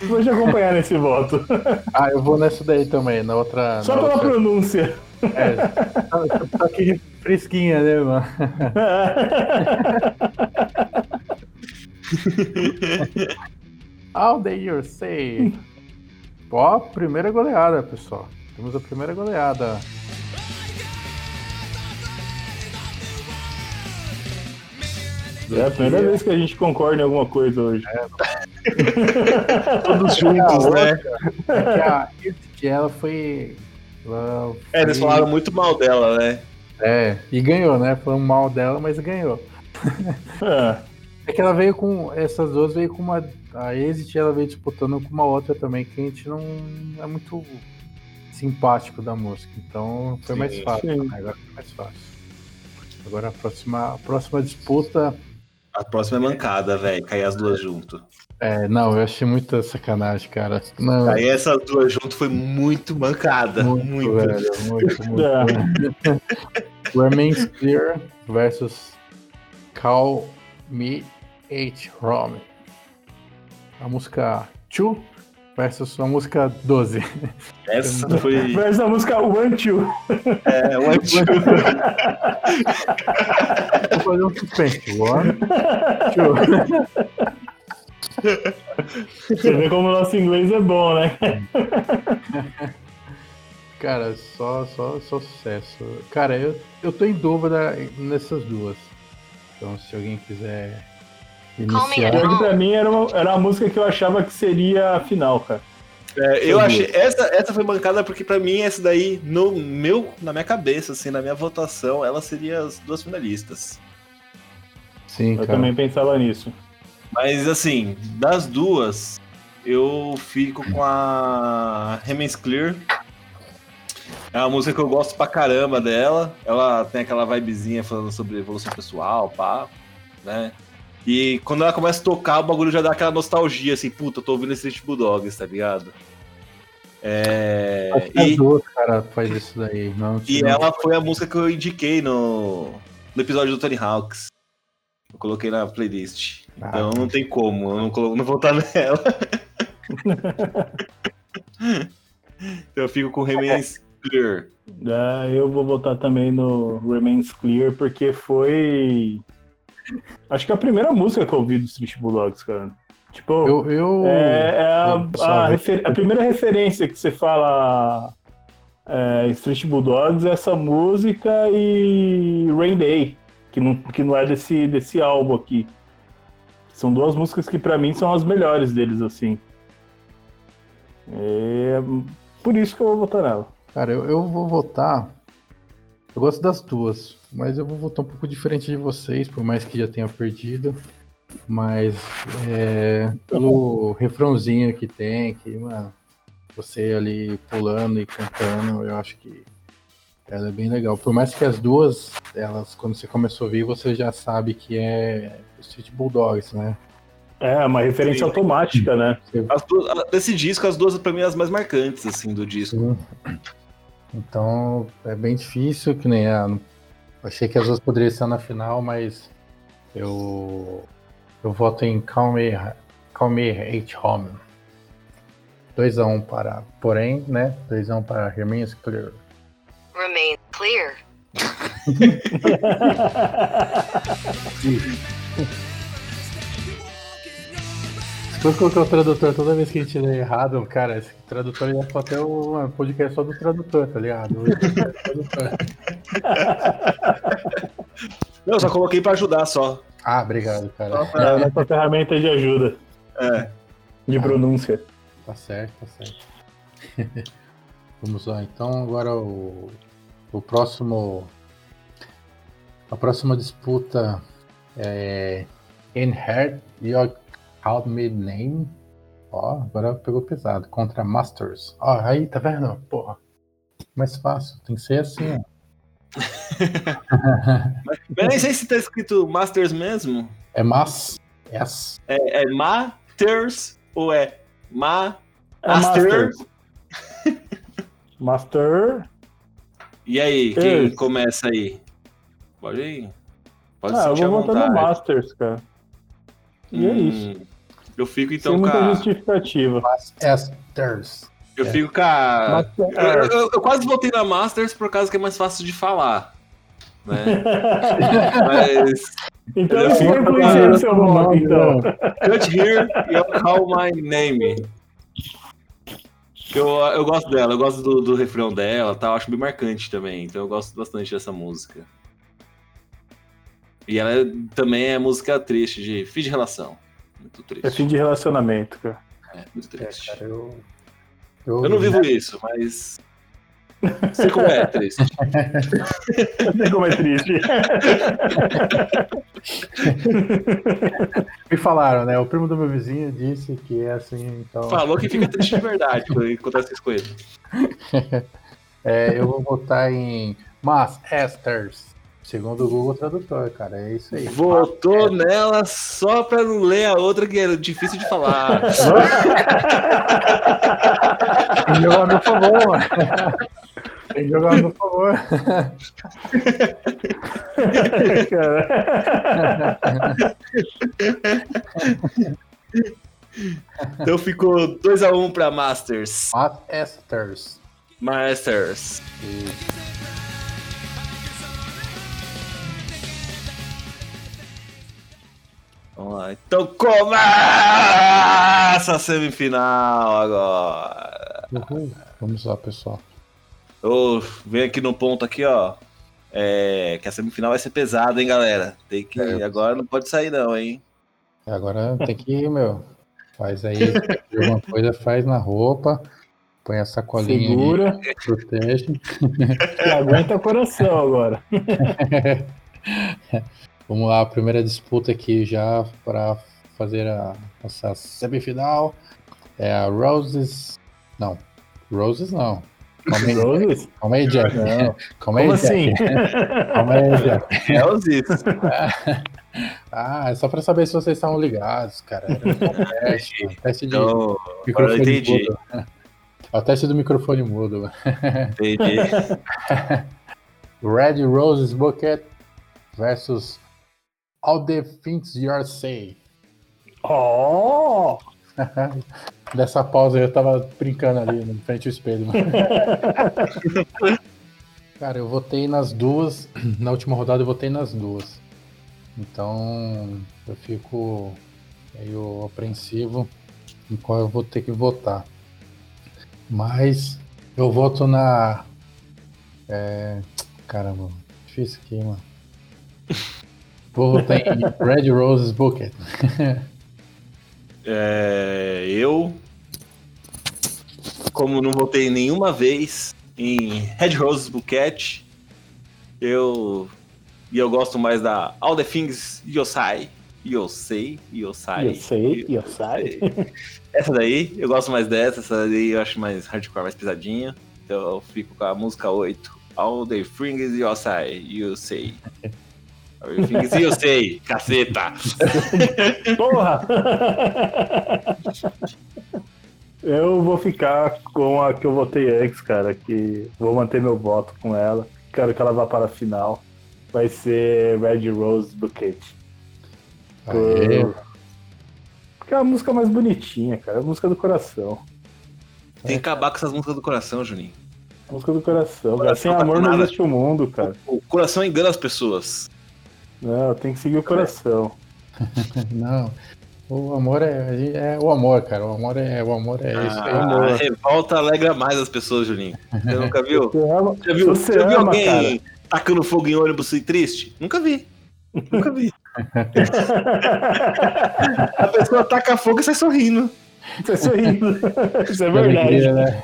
Vou te acompanhar nesse voto. Ah, eu vou nessa daí também, na outra... Só pela pronúncia. É, só que fresquinha, né, mano? All the year say. Ó, primeira goleada, pessoal. Temos a primeira goleada. É a primeira vez que a gente concorda em alguma coisa hoje. Todos juntos, né? É que a Exit, ela foi... eles falaram muito mal dela, né? É, e ganhou, né? Falamos mal dela, mas ganhou. É que ela veio com... Essas duas veio com uma... A Exit, ela veio disputando com uma outra também, que a gente não é muito simpático da música. Então, foi mais fácil. Né? Agora foi mais fácil. Agora a próxima disputa A próxima é mancada, velho. Cair as duas junto. É, não, eu achei muita sacanagem, cara. Não. Cair essas duas junto foi muito mancada. Muito, velho. Muito. Remains Clear versus Call Me Holmes. A música 2 versus a música 12. Essa foi... Versus a música 1-2. É, 1-2. Vou fazer um suspense. 1-2. Você vê como o nosso inglês é bom, né? Cara, só sucesso. Cara, eu tô em dúvida nessas duas. Então, se alguém quiser... Inicial. Pra mim era uma música que eu achava que seria a final, cara. É, eu achei, essa foi bancada porque pra mim essa daí, na minha cabeça, assim, na minha votação, ela seria as duas finalistas. Sim, eu também pensava nisso. Mas assim, das duas, eu fico com a Remains Clear. É uma música que eu gosto pra caramba dela. Ela tem aquela vibezinha falando sobre evolução pessoal, pá, né? E quando ela começa a tocar, o bagulho já dá aquela nostalgia, assim, puta, eu tô ouvindo esse Street Bulldogs, tá ligado? Acho que é doido, cara, faz isso daí. Não. Ela foi a música que eu indiquei no episódio do Tony Hawks. Eu coloquei na playlist. Então não tem como, eu não vou estar nela. Então eu fico com Remains Clear. Eu vou votar também no Remains Clear, porque foi... Acho que é a primeira música que eu ouvi do Street Bulldogs, cara. Tipo, a primeira referência que você fala Street Bulldogs é essa música e Rain Day, que não é desse álbum aqui. São duas músicas que pra mim são as melhores deles, assim. É por isso que eu vou votar nela. Cara, eu vou votar... Eu gosto das duas, mas eu vou votar um pouco diferente de vocês, por mais que já tenha perdido. Mas pelo refrãozinho que tem, que, mano, você ali pulando e cantando, eu acho que ela é bem legal. Por mais que as duas, elas, quando você começou a ouvir, você já sabe que é Street Bulldogs, né? É, uma referência automática, né? Desse disco, as duas, pra mim, as mais marcantes, assim, do disco. Sim. Então, é bem difícil, que nem achei que as duas poderiam estar na final, mas eu voto em Call Me Holmes. 2-1 para, porém, né? 2-1 para Remains Clear. Remains Clear. Depois colocar o tradutor toda vez que a gente lê errado, cara, esse tradutor ia ficar até o podcast só do tradutor, tá ligado? Não, só coloquei pra ajudar só. Ah, obrigado, cara. É a nossa ferramenta de ajuda. É. De pronúncia. Tá certo. Vamos lá, então agora o próximo. A próxima disputa é Inherit Your Call Me Name, agora pegou pesado, contra Masters. Aí, tá vendo? Porra, mais fácil, tem que ser assim, ó. Mas nem sei se tá escrito Masters mesmo. É Mas, yes. É Masters ou é Masters? Master. E aí, quem começa aí? Pode ir. Pode se sentir à vontade. Eu vou voltar no Masters, cara. E é isso. Eu fico então com a justificativa. Masters. Eu fico com a... Eu quase voltei na Masters por causa que é mais fácil de falar, né? Mas... Então eu fico com o seu nome, então. Can't Hear You Call My Name. Eu gosto dela, eu gosto do refrão dela, tá? Eu acho bem marcante também, então eu gosto bastante dessa música. E ela também é música triste, de fim de relação. Muito triste. É fim de relacionamento, cara. É, muito triste. Cara, eu não vivo isso, mas... Sei como é triste. Sei como é triste. Me falaram, né? O primo do meu vizinho disse que é assim, então... Falou que fica triste de verdade quando acontece essas coisas. Eu vou votar em Masters. Segundo o Google Tradutor, cara, é isso aí. Voltou nela só pra não ler a outra que era difícil de falar. Tem que jogar no favor, mano. Tem que jogar no favor. Então ficou 2-1 pra Masters. Masters. Vamos lá, então começa a semifinal agora. Uhum. Vamos lá, pessoal. Vem aqui no ponto aqui, ó. Que a semifinal vai ser pesada, hein, galera? Tem que. Agora não pode sair, não, hein? Agora tem que ir, meu. Faz aí alguma coisa, faz na roupa. Põe a sacolinha. Segura, aí, protege. E aguenta o coração agora. Vamos lá, a primeira disputa aqui já para fazer a nossa semifinal é a Roses. Não, Roses não. Calma aí, Jack. Calma aí, Jack. É os isso. Ah, é só para saber se vocês estavam ligados, cara. Teste de microfone mudo. É o teste do microfone mudo. Entendi. Red Roses Bouquet versus All the Things You Say. Oh! Dessa pausa eu tava brincando ali em frente ao espelho. Cara, eu votei nas duas. Na última rodada eu votei nas duas. Então eu fico meio apreensivo em qual eu vou ter que votar. Mas eu voto na. Caramba, difícil aqui, mano. Vou votar em Red Roses Bouquet. Eu, como não votei nenhuma vez em Red Roses Bouquet, eu gosto mais da All the Things You Say. Essa daí, eu gosto mais dessa, essa daí eu acho mais hardcore, mais pesadinha. Então eu fico com a música 8, All the Things You Say. Eu sei, caceta. Porra! Eu vou ficar com a que eu votei antes, cara, que vou manter meu voto com ela. Quero que ela vá para a final. Vai ser Red Rose Bouquet. Porque é a música mais bonitinha, cara. É a música do coração. Tem que acabar com essas músicas do coração, Juninho. Música do coração, cara. Sem amor não existe o mundo, cara. O coração engana as pessoas. Não, tem que seguir o coração. Não, o amor é o amor, cara. O amor é isso aí. Amor. A revolta alegra mais as pessoas, Juninho. Você nunca viu? Você viu alguém, cara, tacando fogo em ônibus e triste? Nunca vi. A pessoa taca fogo e sai sorrindo. Isso é verdade. Alegria, né?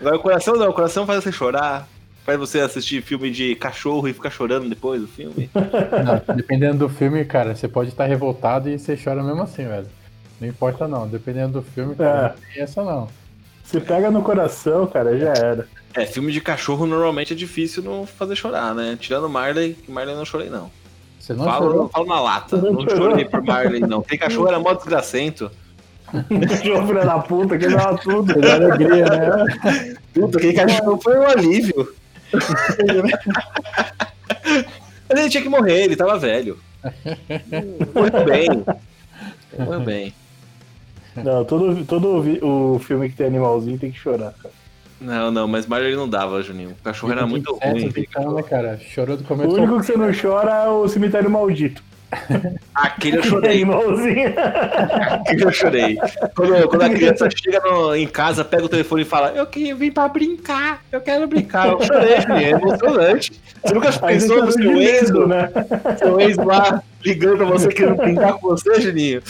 Agora, o coração faz você chorar. Faz você assistir filme de cachorro e ficar chorando depois do filme? Não, dependendo do filme, cara, você pode estar revoltado e você chora mesmo assim, velho. Não importa não, dependendo do filme, cara, não tem essa não. Se pega no coração, cara, já era. Filme de cachorro normalmente é difícil não fazer chorar, né? Tirando Marley, que Marley eu não chorei não. Você não chorou? Não falo na lata, não chorei por Marley não. Tem cachorro era mó desgracento. Cachorro filha da puta, que dava tudo, era alegria, né? Puta, aquele cachorro foi um alívio. Ele tinha que morrer, ele tava velho. Morreu bem. Não, todo o filme que tem animalzinho tem que chorar, cara. Não, mas Marley não dava, Juninho. O cachorro era muito ruim. Né, cara? Chorou do começo. O único que você não chora é o Cemitério Maldito. Aquele eu chorei. Quando a criança chega em casa, pega o telefone e fala: eu vim pra brincar, eu quero brincar. Eu chorei, é emocionante. Você nunca pensou no seu ex, né? Seu ex lá ligando pra você querendo brincar com você, Juninho?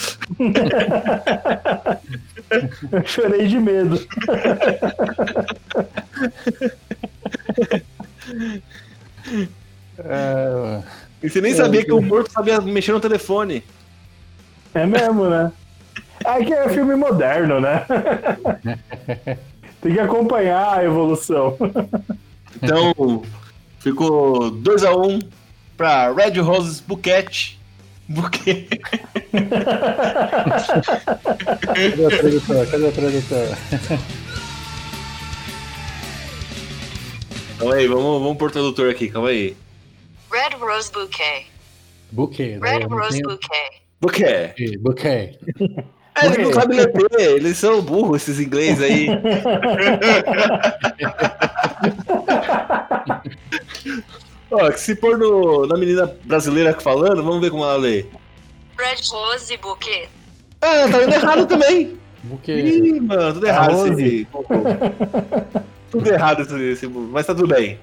Eu chorei de medo. E você nem sabia que o morto sabia mexer no telefone. É mesmo, né? Aqui é filme moderno, né? Tem que acompanhar a evolução. Então, ficou 2-1 para Red Roses Bouquet. Buquê. Cadê a tradutora? Calma aí, vamos pôr o tradutor aqui, calma aí. Red Rose Bouquet. Bouquet. Red Rose Bouquet. Bouquet. Bouquet. Eles não sabem ler, eles são burros, esses ingleses aí. Ó, se pôr na menina brasileira falando, vamos ver como ela lê. Red Rose Bouquet. Ah, tá lendo errado também. Bouquet. Ih, mano, tudo errado esse... Tudo errado esse... Mas tá tudo bem.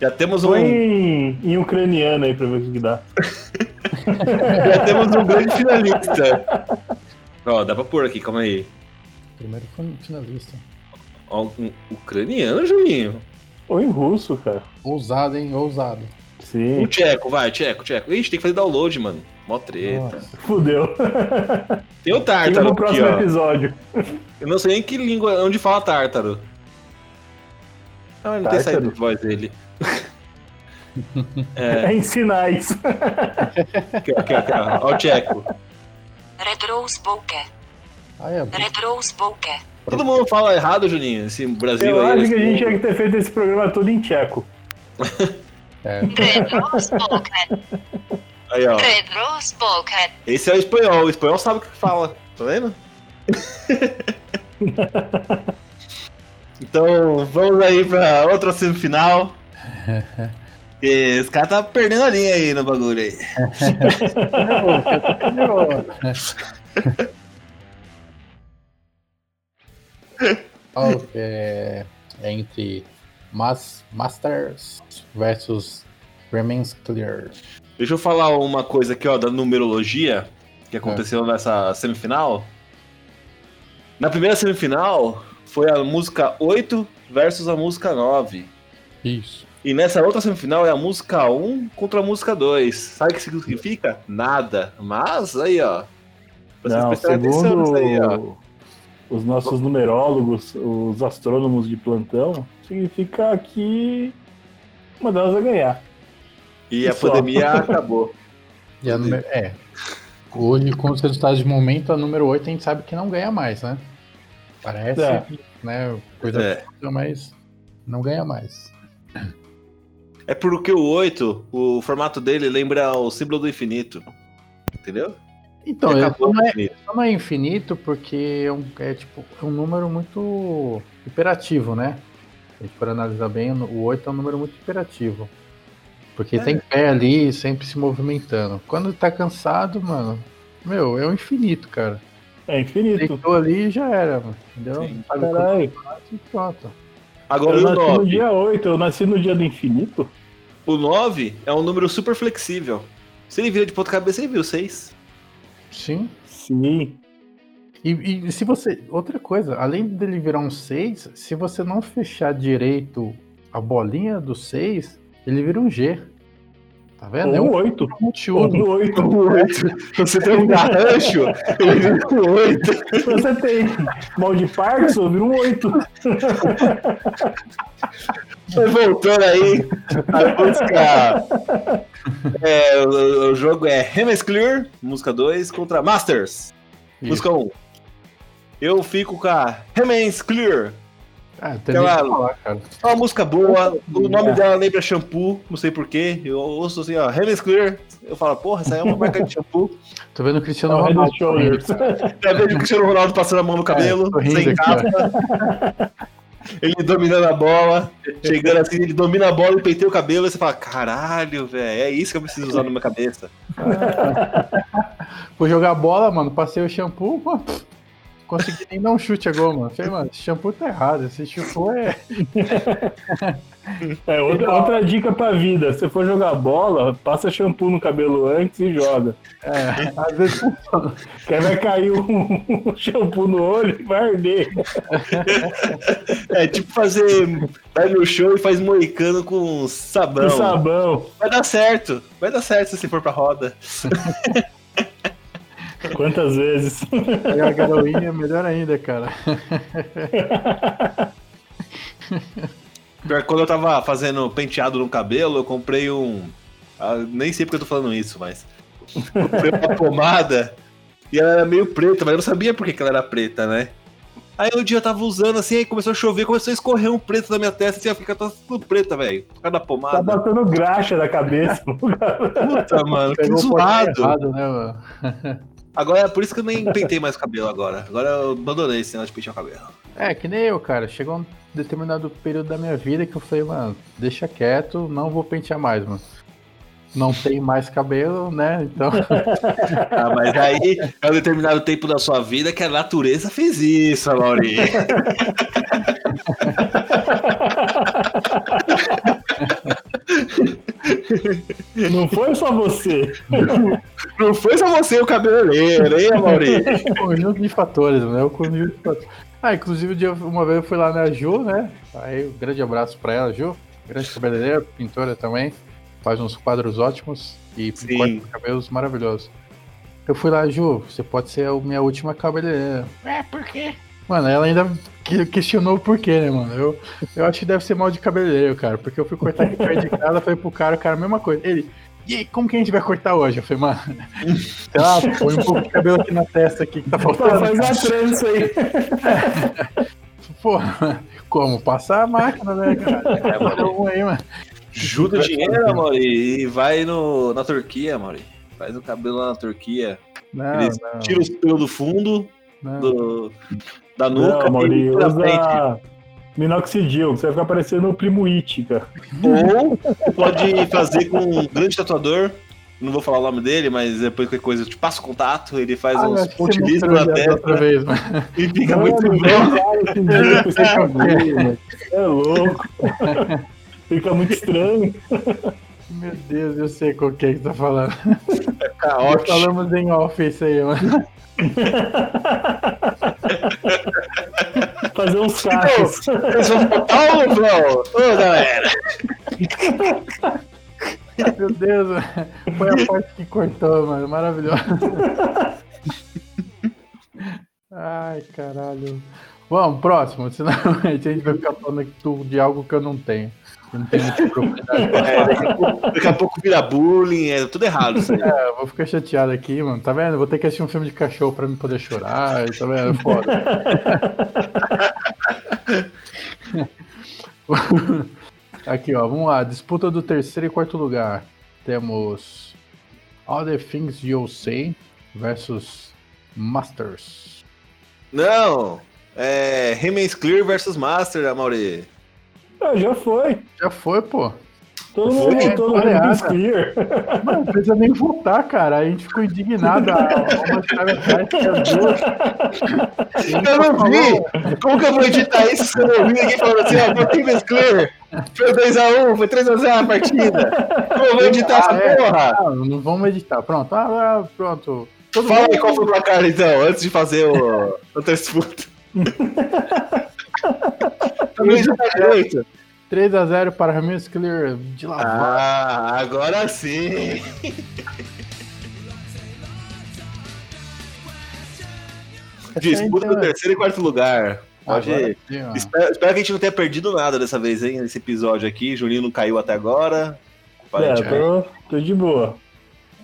Já temos um... Em ucraniano aí pra ver o que dá. Já temos um grande finalista. Ó, dá pra pôr aqui, calma aí. Primeiro finalista. Ó, um ucraniano, Juninho? Ou em russo, cara. Ousado, hein? Ousado. Sim. O tcheco, vai, tcheco. Ixi, tem que fazer download, mano. Mó treta. Nossa, fudeu. Tem o tártaro no próximo aqui, episódio. Eu não sei nem que língua, onde fala tártaro. Ah, não tem saído de voz dele. É em sinais. Ó o tcheco. Retrosboker. Todo mundo fala errado, Juninho, esse Brasil eu aí. Eu acho que a gente tinha que ter feito esse programa todo em tcheco. É. Aí, ó. Esse é o espanhol sabe o que fala, tá vendo? Então, vamos aí pra outra semifinal. Esse cara tá perdendo a linha aí no bagulho aí. É entre Masters versus Remains Clear. Deixa eu falar uma coisa aqui, ó, da numerologia que aconteceu nessa semifinal. Na primeira semifinal foi a música 8 versus a música 9. Isso. E nessa outra semifinal é a música 1 contra a música 2. Sabe o que significa? Nada. Mas aí, ó, pra vocês prestarem atenção nisso aí, ó. Os nossos numerólogos, os astrônomos de plantão, significa que uma delas vai ganhar. E a pandemia acabou. E a hoje, com os resultados de momento, a número 8 a gente sabe que não ganha mais, né? Parece, né? Coisa pouca, mas não ganha mais. É porque o 8, o formato dele lembra o símbolo do infinito. Entendeu? Então, ele não é infinito porque é um número muito imperativo, né? Se a gente for analisar bem, o 8 é um número muito imperativo. Porque tá em pé ali, sempre se movimentando. Quando tá cansado, mano, é o infinito, cara. É infinito. Deitou ali e já era, mano. Entendeu? Sim, caralho. Pronto. Agora, eu nasci no dia 8, eu nasci no dia do infinito. O 9 é um número super flexível. Se ele vira de ponta cabeça, ele vira o 6. Sim. E se você... Outra coisa, além dele virar um 6, se você não fechar direito a bolinha do 6, ele vira um G. Tá vendo? Ou é um 8. Um 8. Você tem um garrancho, ele vira um 8. Se você tem mal de Parkinson, vira um 8. Voltando aí, a música... o jogo é Remains Clear, música 2, contra Masters, música 1. Eu fico com a Remains Clear. É uma música boa, o nome dela lembra shampoo, não sei porquê. Eu ouço assim, ó, Remains Clear. Eu falo, porra, essa é uma marca de shampoo. Tô vendo o Cristiano Ronaldo. Tá vendo o Cristiano Ronaldo passando a mão no cabelo, sem capa. Ele dominando a bola, chegando assim, ele domina a bola e penteia o cabelo, e você fala, caralho, velho, é isso que eu preciso usar na minha cabeça. Vou jogar bola, mano, passei o shampoo, mano, consegui nem dar um chute agora, mano. Falei, mano, esse shampoo tá errado, esse shampoo é... outra dica pra vida, se for jogar bola, passa shampoo no cabelo antes e joga. Às vezes vai cair um shampoo no olho e vai arder. É tipo vai no show e faz moicano com sabão. Com sabão. Vai dar certo se for pra roda. Quantas vezes? E a garoinha é melhor ainda, cara. Quando eu tava fazendo penteado no cabelo, eu comprei um... nem sei porque eu tô falando isso, mas... comprei uma pomada e ela era meio preta, mas eu não sabia por que ela era preta, né? Aí um dia eu tava usando assim, aí começou a chover, começou a escorrer um preto na minha testa, assim, eu fiquei tudo preta, velho. Por causa da pomada. Tá botando graxa na cabeça. Puta, mano, que zoado. Errado, né, mano? Agora, é por isso que eu nem pentei mais o cabelo agora. Agora eu abandonei esse negócio de pentear o cabelo. É, que nem eu, cara. Chegou um determinado período da minha vida que eu falei, mano, deixa quieto, não vou pentear mais, mano. Não tem mais cabelo, né? Então. Ah, mas aí é um determinado tempo da sua vida que a natureza fez isso, Amauri. Não foi só você. Não foi só você o cabeleireiro, hein, Amauri? Conjunto de fatores, né? O conjunto de fatores. Ah, inclusive, uma vez eu fui lá na Ju, né? Aí, um grande abraço pra ela, Ju. Grande cabeleireira, pintora também. Faz uns quadros ótimos e corta cabelos maravilhosos. Eu fui lá, Ju, você pode ser a minha última cabeleireira. É, por quê? Mano, ela ainda questionou o porquê, né, mano? Eu acho que deve ser mal de cabeleireiro, cara, porque eu fui cortar aqui perto de casa, falei pro cara, a mesma coisa. Ele, e aí, como que a gente vai cortar hoje? Eu falei, mano, sei lá, põe um pouco de cabelo aqui na testa aqui, que tá faltando. Faz uma trança aí. Pô, como? Passar a máquina, né, cara? É, mano. Aí, mano. Juda o dinheiro, Amauri, e vai na Turquia, Amauri. Faz o cabelo lá na Turquia. Não, eles tiram os pelos do fundo, da nuca, Amauri, e da frente. Minoxidil, você vai ficar parecendo o Primo It, cara. Ou pode fazer com um grande tatuador, não vou falar o nome dele, mas depois qualquer coisa eu te passo o contato, ele faz uns pontilismos na testa vez, e fica muito bom. É louco. Fica muito estranho. Meu Deus, eu sei qual que tá falando. É caótico. Nós falamos em off isso aí, mano. Fazer uns sacos. Vocês vão botar o Flão? Ô, galera. Meu Deus, mano. Foi a parte que cortou, mano. Maravilhoso. Ai, caralho. Vamos, próximo. Senão a gente vai ficar falando aqui de algo que eu não tenho. Não tem muita propriedade. Daqui a pouco vira bullying, é tudo errado. Assim. É, eu vou ficar chateado aqui, mano. Tá vendo? Vou ter que assistir um filme de cachorro pra me poder chorar. Tá vendo? É foda. Aqui, ó. Vamos lá. Disputa do terceiro e quarto lugar. Temos All the Things You Say versus Masters. Não! É Remains Clear versus Masters, Amauri. Ah, já foi. Já foi, pô. Todo mundo votou no Remains Clear. Mano, não precisa nem votar, cara. A gente ficou indignado. Eu não vi. Como que eu vou editar isso se eu não vi? Ninguém falou assim, ó, foi Remains Clear. Foi 2x1, foi 3x0 a partida. Como eu vou editar essa porra? Não vamos editar. Pronto, pronto. Fala aí qual foi o placar, então, antes de fazer o disputa. 3x0 para Remains Clear de lavar. Ah, agora sim. Disputa do terceiro e quarto lugar. Hoje, sim, espero que a gente não tenha perdido nada dessa vez, hein? Nesse episódio aqui. Juninho não caiu até agora. Tô de boa.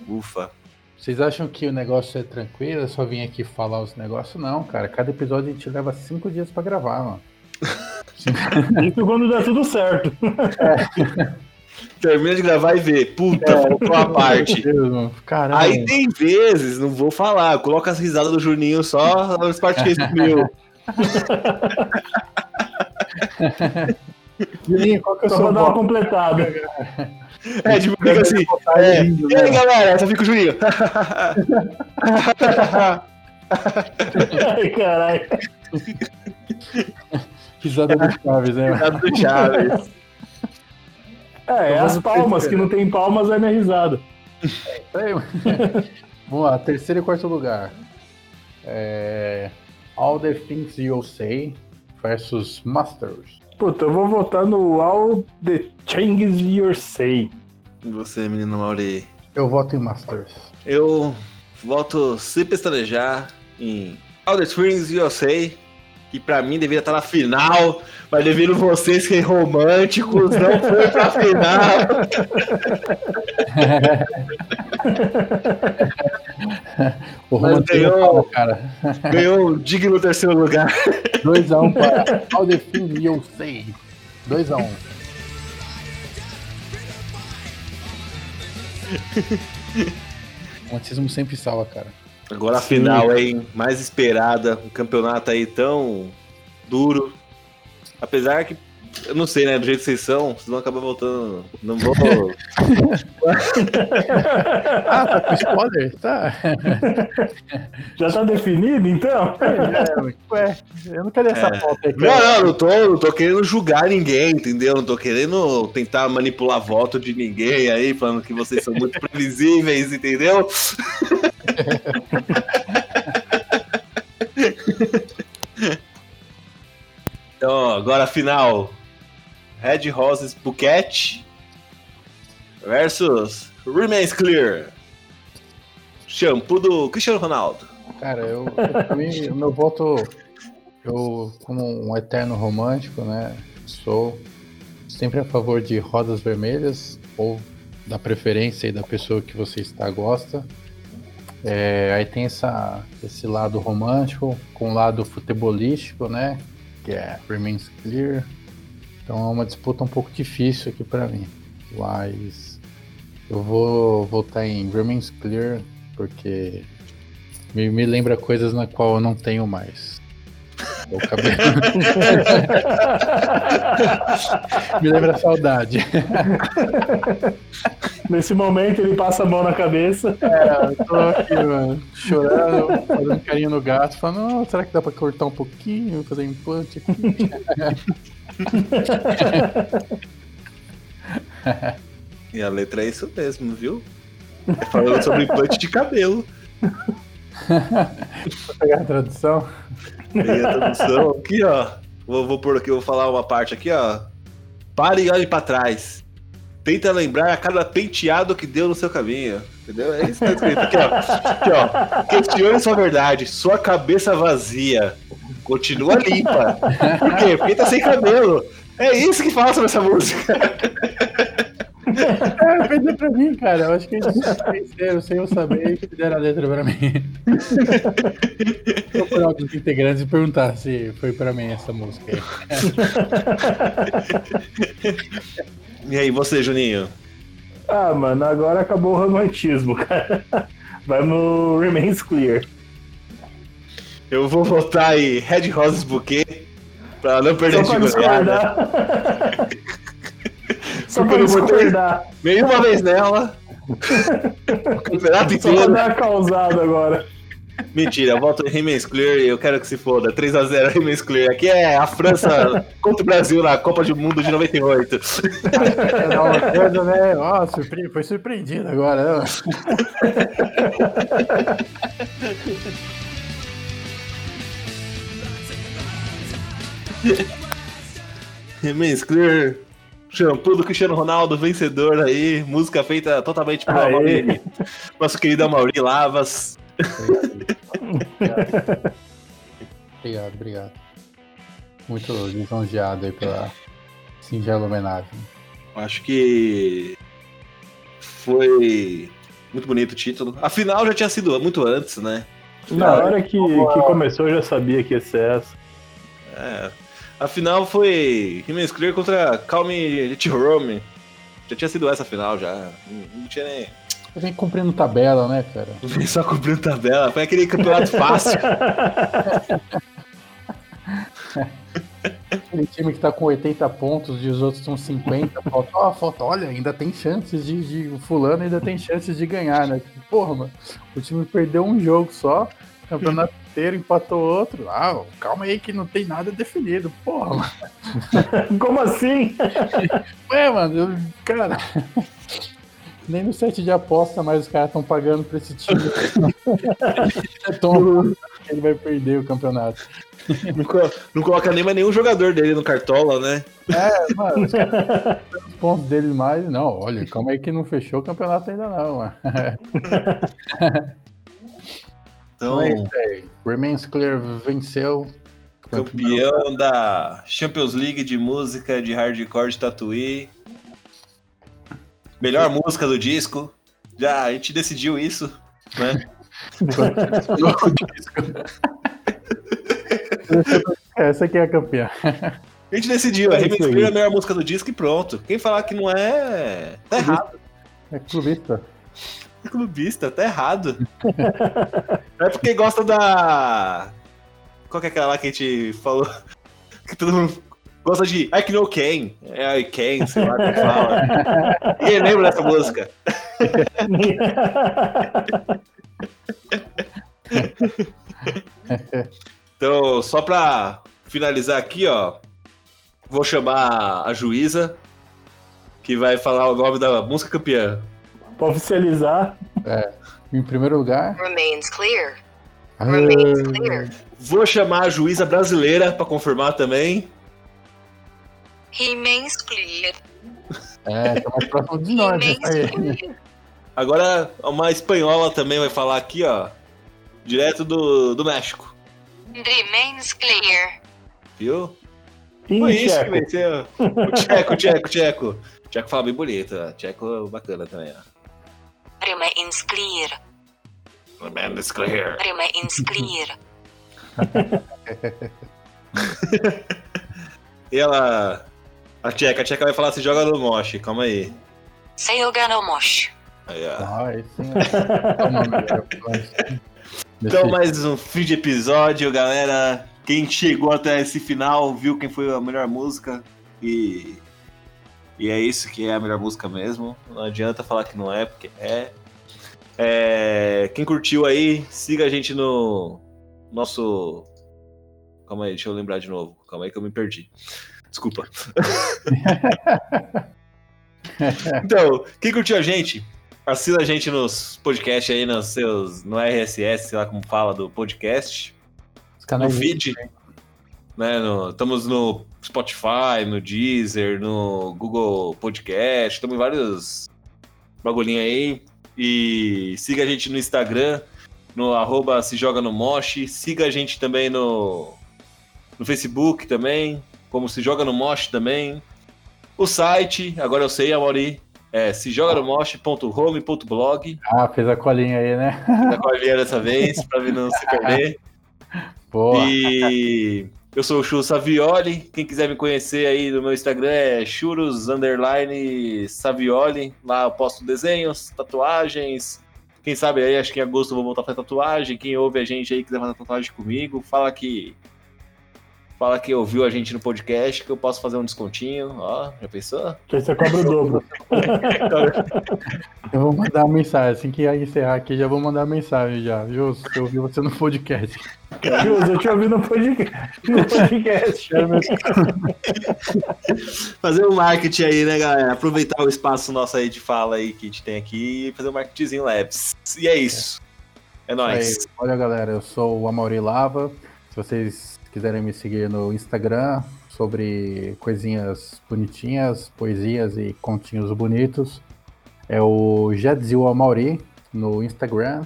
Ufa. Vocês acham que o negócio é tranquilo? É só vir aqui falar os negócios? Não, cara. Cada episódio a gente leva 5 dias pra gravar, mano. Isso quando dá tudo certo. É. Termina de gravar e vê. Puta, faltou a parte. Deus, aí tem vezes, não vou falar, coloca as risadas do Juninho só nas partes que ele sumiu. Juninho, qual que eu só vou dar uma completada. É, tipo, fica assim. Lindo, e aí, galera, só fica o Juninho. Ai, caralho. Risada do Chaves, né? Risada do Chaves. É as palmas, que não tem palmas é minha risada. É, vamos lá, terceiro e quarto lugar. All the Things You Say versus Masters. Puta, eu vou votar no All the Things You Say. E você, menino Amauri? Eu voto em Masters. Eu voto, se pestanejar, em All the Things You Say. que pra mim deveria estar na final, mas devido a vocês que é românticos, não foi pra final. O ganhou, cara. Ganhou um digno terceiro lugar. 2-1 para All the Things You Say. 2-1. O romantismo sempre salva, cara. Agora a final, hein? Mais esperada. Um campeonato aí tão duro. Apesar que, eu não sei, né? Do jeito que vocês vão acabar voltando. Não vou. Ah, tá com spoiler? Tá. Já tá definido, então? Ué, eu não quero essa foto aí. Não tô querendo julgar ninguém, entendeu? Não tô querendo tentar manipular voto de ninguém aí, falando que vocês são muito previsíveis, entendeu? Então, agora a final. Red Roses Bouquet versus Remains Clear. Shampoo do Cristiano Ronaldo. Cara, eu meu voto, eu como um eterno romântico, né? Sou sempre a favor de rosas vermelhas ou da preferência e da pessoa que você está gosta. É, aí tem esse lado romântico com o lado futebolístico, né? Que é Remains Clear. Então é uma disputa um pouco difícil aqui pra mim. Mas eu vou votar em Remains Clear porque me lembra coisas na qual eu não tenho mais. Me lembra saudade. Nesse momento ele passa a mão na cabeça. É, eu tô aqui, mano, chorando, fazendo carinho no gato, falando, será que dá pra cortar um pouquinho, fazer um implante aqui? E a letra é isso mesmo, viu? É falando sobre implante de cabelo. Vou pegar a tradução. Peguei a tradução aqui, ó. Vou por aqui, vou falar uma parte aqui, ó. Pare e olhe pra trás. Tenta lembrar a cada penteado que deu no seu caminho. Entendeu? É isso que tá escrito aqui, ó. Aqui, ó. Questione sua verdade. Sua cabeça vazia. Continua limpa. Por quê? Porque tá sem cabelo. É isso que fala sobre essa música. É, fez pra mim, cara. Eu acho que eles fizeram sem eu saber e fizeram a letra pra mim. Vou procurar os integrantes e perguntar se foi pra mim essa música aí. E aí, você, Juninho? Ah, mano, agora acabou o romantismo, cara. Vai no Remains Clear. Eu vou votar em Red Roses Bouquet pra não perder de goleada. Só pra discordar. Nenhuma vez nela. Só pra dar causada agora. Mentira, eu volto em Remains Clear e eu quero que se foda. 3-0 Remains Clear. Aqui é a França contra o Brasil na Copa do Mundo de 98. Não, né? Oh, foi surpreendido agora. Né? Remains Clear. Shampoo do Cristiano Ronaldo, vencedor aí. Música feita totalmente por Amauri. Nosso querido Amauri Lavas. Obrigado. Muito lisonjeado aí pela singela homenagem. Acho que foi muito bonito o título. A final já tinha sido muito antes, né? Na hora que começou eu já sabia que ia ser essa. É. A final foi Remains Clear contra Call Me Holmes. Já tinha sido essa a final já. Não tinha nem. Eu vim cumprindo tabela, né, cara? Eu vim só cumprindo tabela. Foi aquele campeonato fácil. Aquele time que tá com 80 pontos e os outros estão 50. Falta, olha, ainda tem chances de fulano ainda tem chances de ganhar, né? Porra, mano, o time perdeu um jogo só, o campeonato inteiro empatou outro. Ah, calma aí que não tem nada definido. Porra, mano. Como assim? Ué, mano, cara... Nem no site de aposta, mas os caras estão pagando pra esse time. É tão... Ele vai perder o campeonato. Não coloca nem mais nenhum jogador dele no cartola, né? É, mano, os caras os pontos dele mais. Não, olha, calma aí que não fechou o campeonato ainda não, mano. Então, Remains Clear venceu. Campeão da Champions League de música de hardcore de Tatuí. Melhor música do disco. Já a gente decidiu isso, né? Essa aqui é a campeã. A gente decidiu, a Remains Clear é a melhor música do disco e pronto. Quem falar que não é, tá errado. É clubista. É clubista, tá errado. É porque gosta da... Qual que é aquela lá que a gente falou? Que todo mundo gosta de I Know I Can. É I Can, sei lá, que fala. E eu lembro dessa música. Então, só pra finalizar aqui, ó. Vou chamar a juíza, que vai falar o nome da música campeã. Pra oficializar. É. Em primeiro lugar... Remains Clear. Remains Clear. Vou chamar a juíza brasileira pra confirmar também. Remains Clear. É, tá mais próximo de nós. Agora, uma espanhola também vai falar aqui, ó. Direto do México. Remains Clear. Viu? Sim, foi isso Checo. Que venceu. O Tcheco. O Tcheco fala bem bonito. Ó. O Tcheco bacana também. Ó. Remains Clear. Remains Clear. Remains Clear. E ela... A Tcheca vai falar Se Joga no Mosh. Calma aí. Se Joga no Mosh. Aí, ó. Ah, isso é... Então, mais um fim de episódio, galera. Quem chegou até esse final, viu quem foi a melhor música e é isso que é a melhor música mesmo. Não adianta falar que não é, porque é. Quem curtiu aí, siga a gente no nosso... Calma aí, deixa eu lembrar de novo. Calma aí que eu me perdi. Desculpa. Então, quem curtiu a gente, assina a gente nos podcasts aí, no RSS, sei lá como fala, do podcast. No feed, né? Estamos no Spotify, no Deezer, no Google Podcast, estamos em vários bagulhinhos aí. E siga a gente no Instagram, no @ Se Joga no Mosh. Siga a gente também no Facebook também, como Se Joga no Mosh também. O site, agora eu sei, Amauri, é sejoganumosh.home.blog. Ah, fez a colinha aí, né? Fez a colinha dessa vez, pra não se perder. Boa. E eu sou o Churo Savioli. Quem quiser me conhecer aí no meu Instagram é Churros_Savioli. Lá eu posto desenhos, tatuagens. Quem sabe aí, acho que em agosto eu vou voltar a fazer tatuagem. Quem ouve a gente aí quiser fazer tatuagem comigo, fala que ouviu a gente no podcast, que eu posso fazer um descontinho. Ó, já pensou? Que aí você cobra o dobro. Eu vou mandar uma mensagem. Assim que encerrar aqui, já vou mandar uma mensagem já. Jus, eu ouvi você no podcast. Jus, eu te ouvi no podcast. Fazer um marketing aí, né, galera? Aproveitar o espaço nosso aí de fala aí que a gente tem aqui e fazer um marketingzinho labs. E é isso. É nóis. Olha, galera, eu sou o Amauri Lava. Se vocês quiserem me seguir no Instagram sobre coisinhas bonitinhas, poesias e continhos bonitos, é o Jadzil Amauri no Instagram.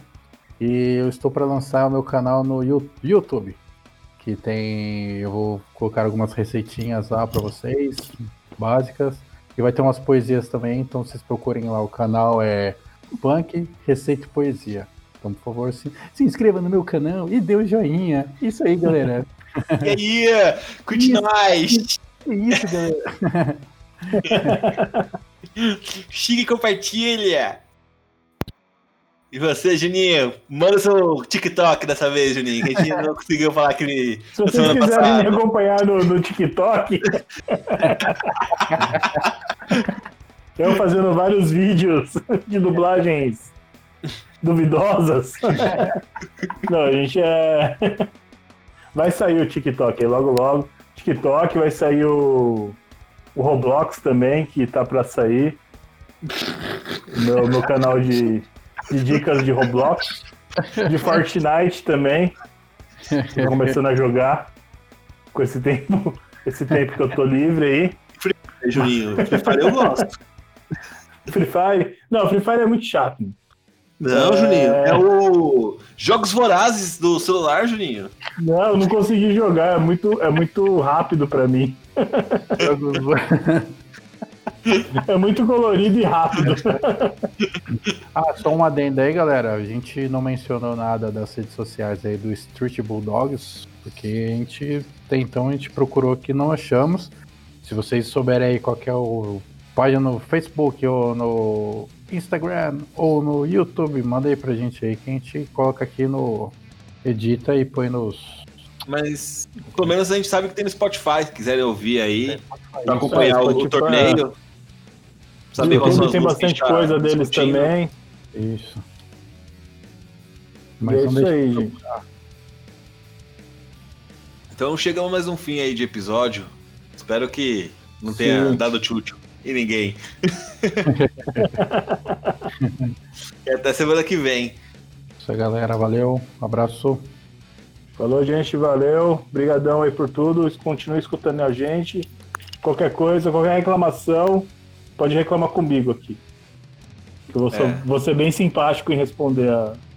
E eu estou para lançar o meu canal no YouTube, que tem... eu vou colocar algumas receitinhas lá para vocês, básicas, e vai ter umas poesias também, então vocês procurem lá. O canal é Punk Receita e Poesia. Então, por favor, se inscreva no meu canal e dê um joinha. Isso aí, galera. E aí, curte nós. É isso, galera. Chega e compartilha. E você, Juninho? Manda seu TikTok dessa vez, Juninho, que a gente não conseguiu falar aquele... Se vocês quiserem me acompanhar no TikTok, eu fazendo vários vídeos de dublagens duvidosas. Não, a gente é... Vai sair o TikTok aí logo. TikTok, vai sair o Roblox também, que tá pra sair. Meu canal de dicas de Roblox. De Fortnite também. Tô começando a jogar com esse tempo que eu tô livre aí. Free Fire, Juninho. Free Fire eu gosto. Free Fire? Não, Free Fire é muito chato. Não, Juninho. É o Jogos Vorazes do celular, Juninho. Não, eu não consegui jogar. É muito rápido pra mim. É muito colorido e rápido. Ah, só um adendo aí, galera. A gente não mencionou nada das redes sociais aí do Street Bulldogs, porque a gente procurou aqui, não achamos. Se vocês souberem aí qual que é o página no Facebook ou no Instagram ou no YouTube, manda aí pra gente aí que a gente coloca aqui no... edita e põe nos... Mas pelo menos a gente sabe que tem no Spotify, se quiserem ouvir aí, pra acompanhar o torneio. Saber quais são as músicas. Tem bastante coisa deles também. Isso. Mas não deixa aí. Então chegamos mais um fim aí de episódio. Espero que não tenha dado tchutchu e ninguém. E até semana que vem. Isso aí, galera. Valeu. Um abraço. Falou, gente. Valeu. Obrigadão aí por tudo. Continue escutando a gente. Qualquer coisa, qualquer reclamação, pode reclamar comigo aqui. Eu vou ser bem simpático em responder a...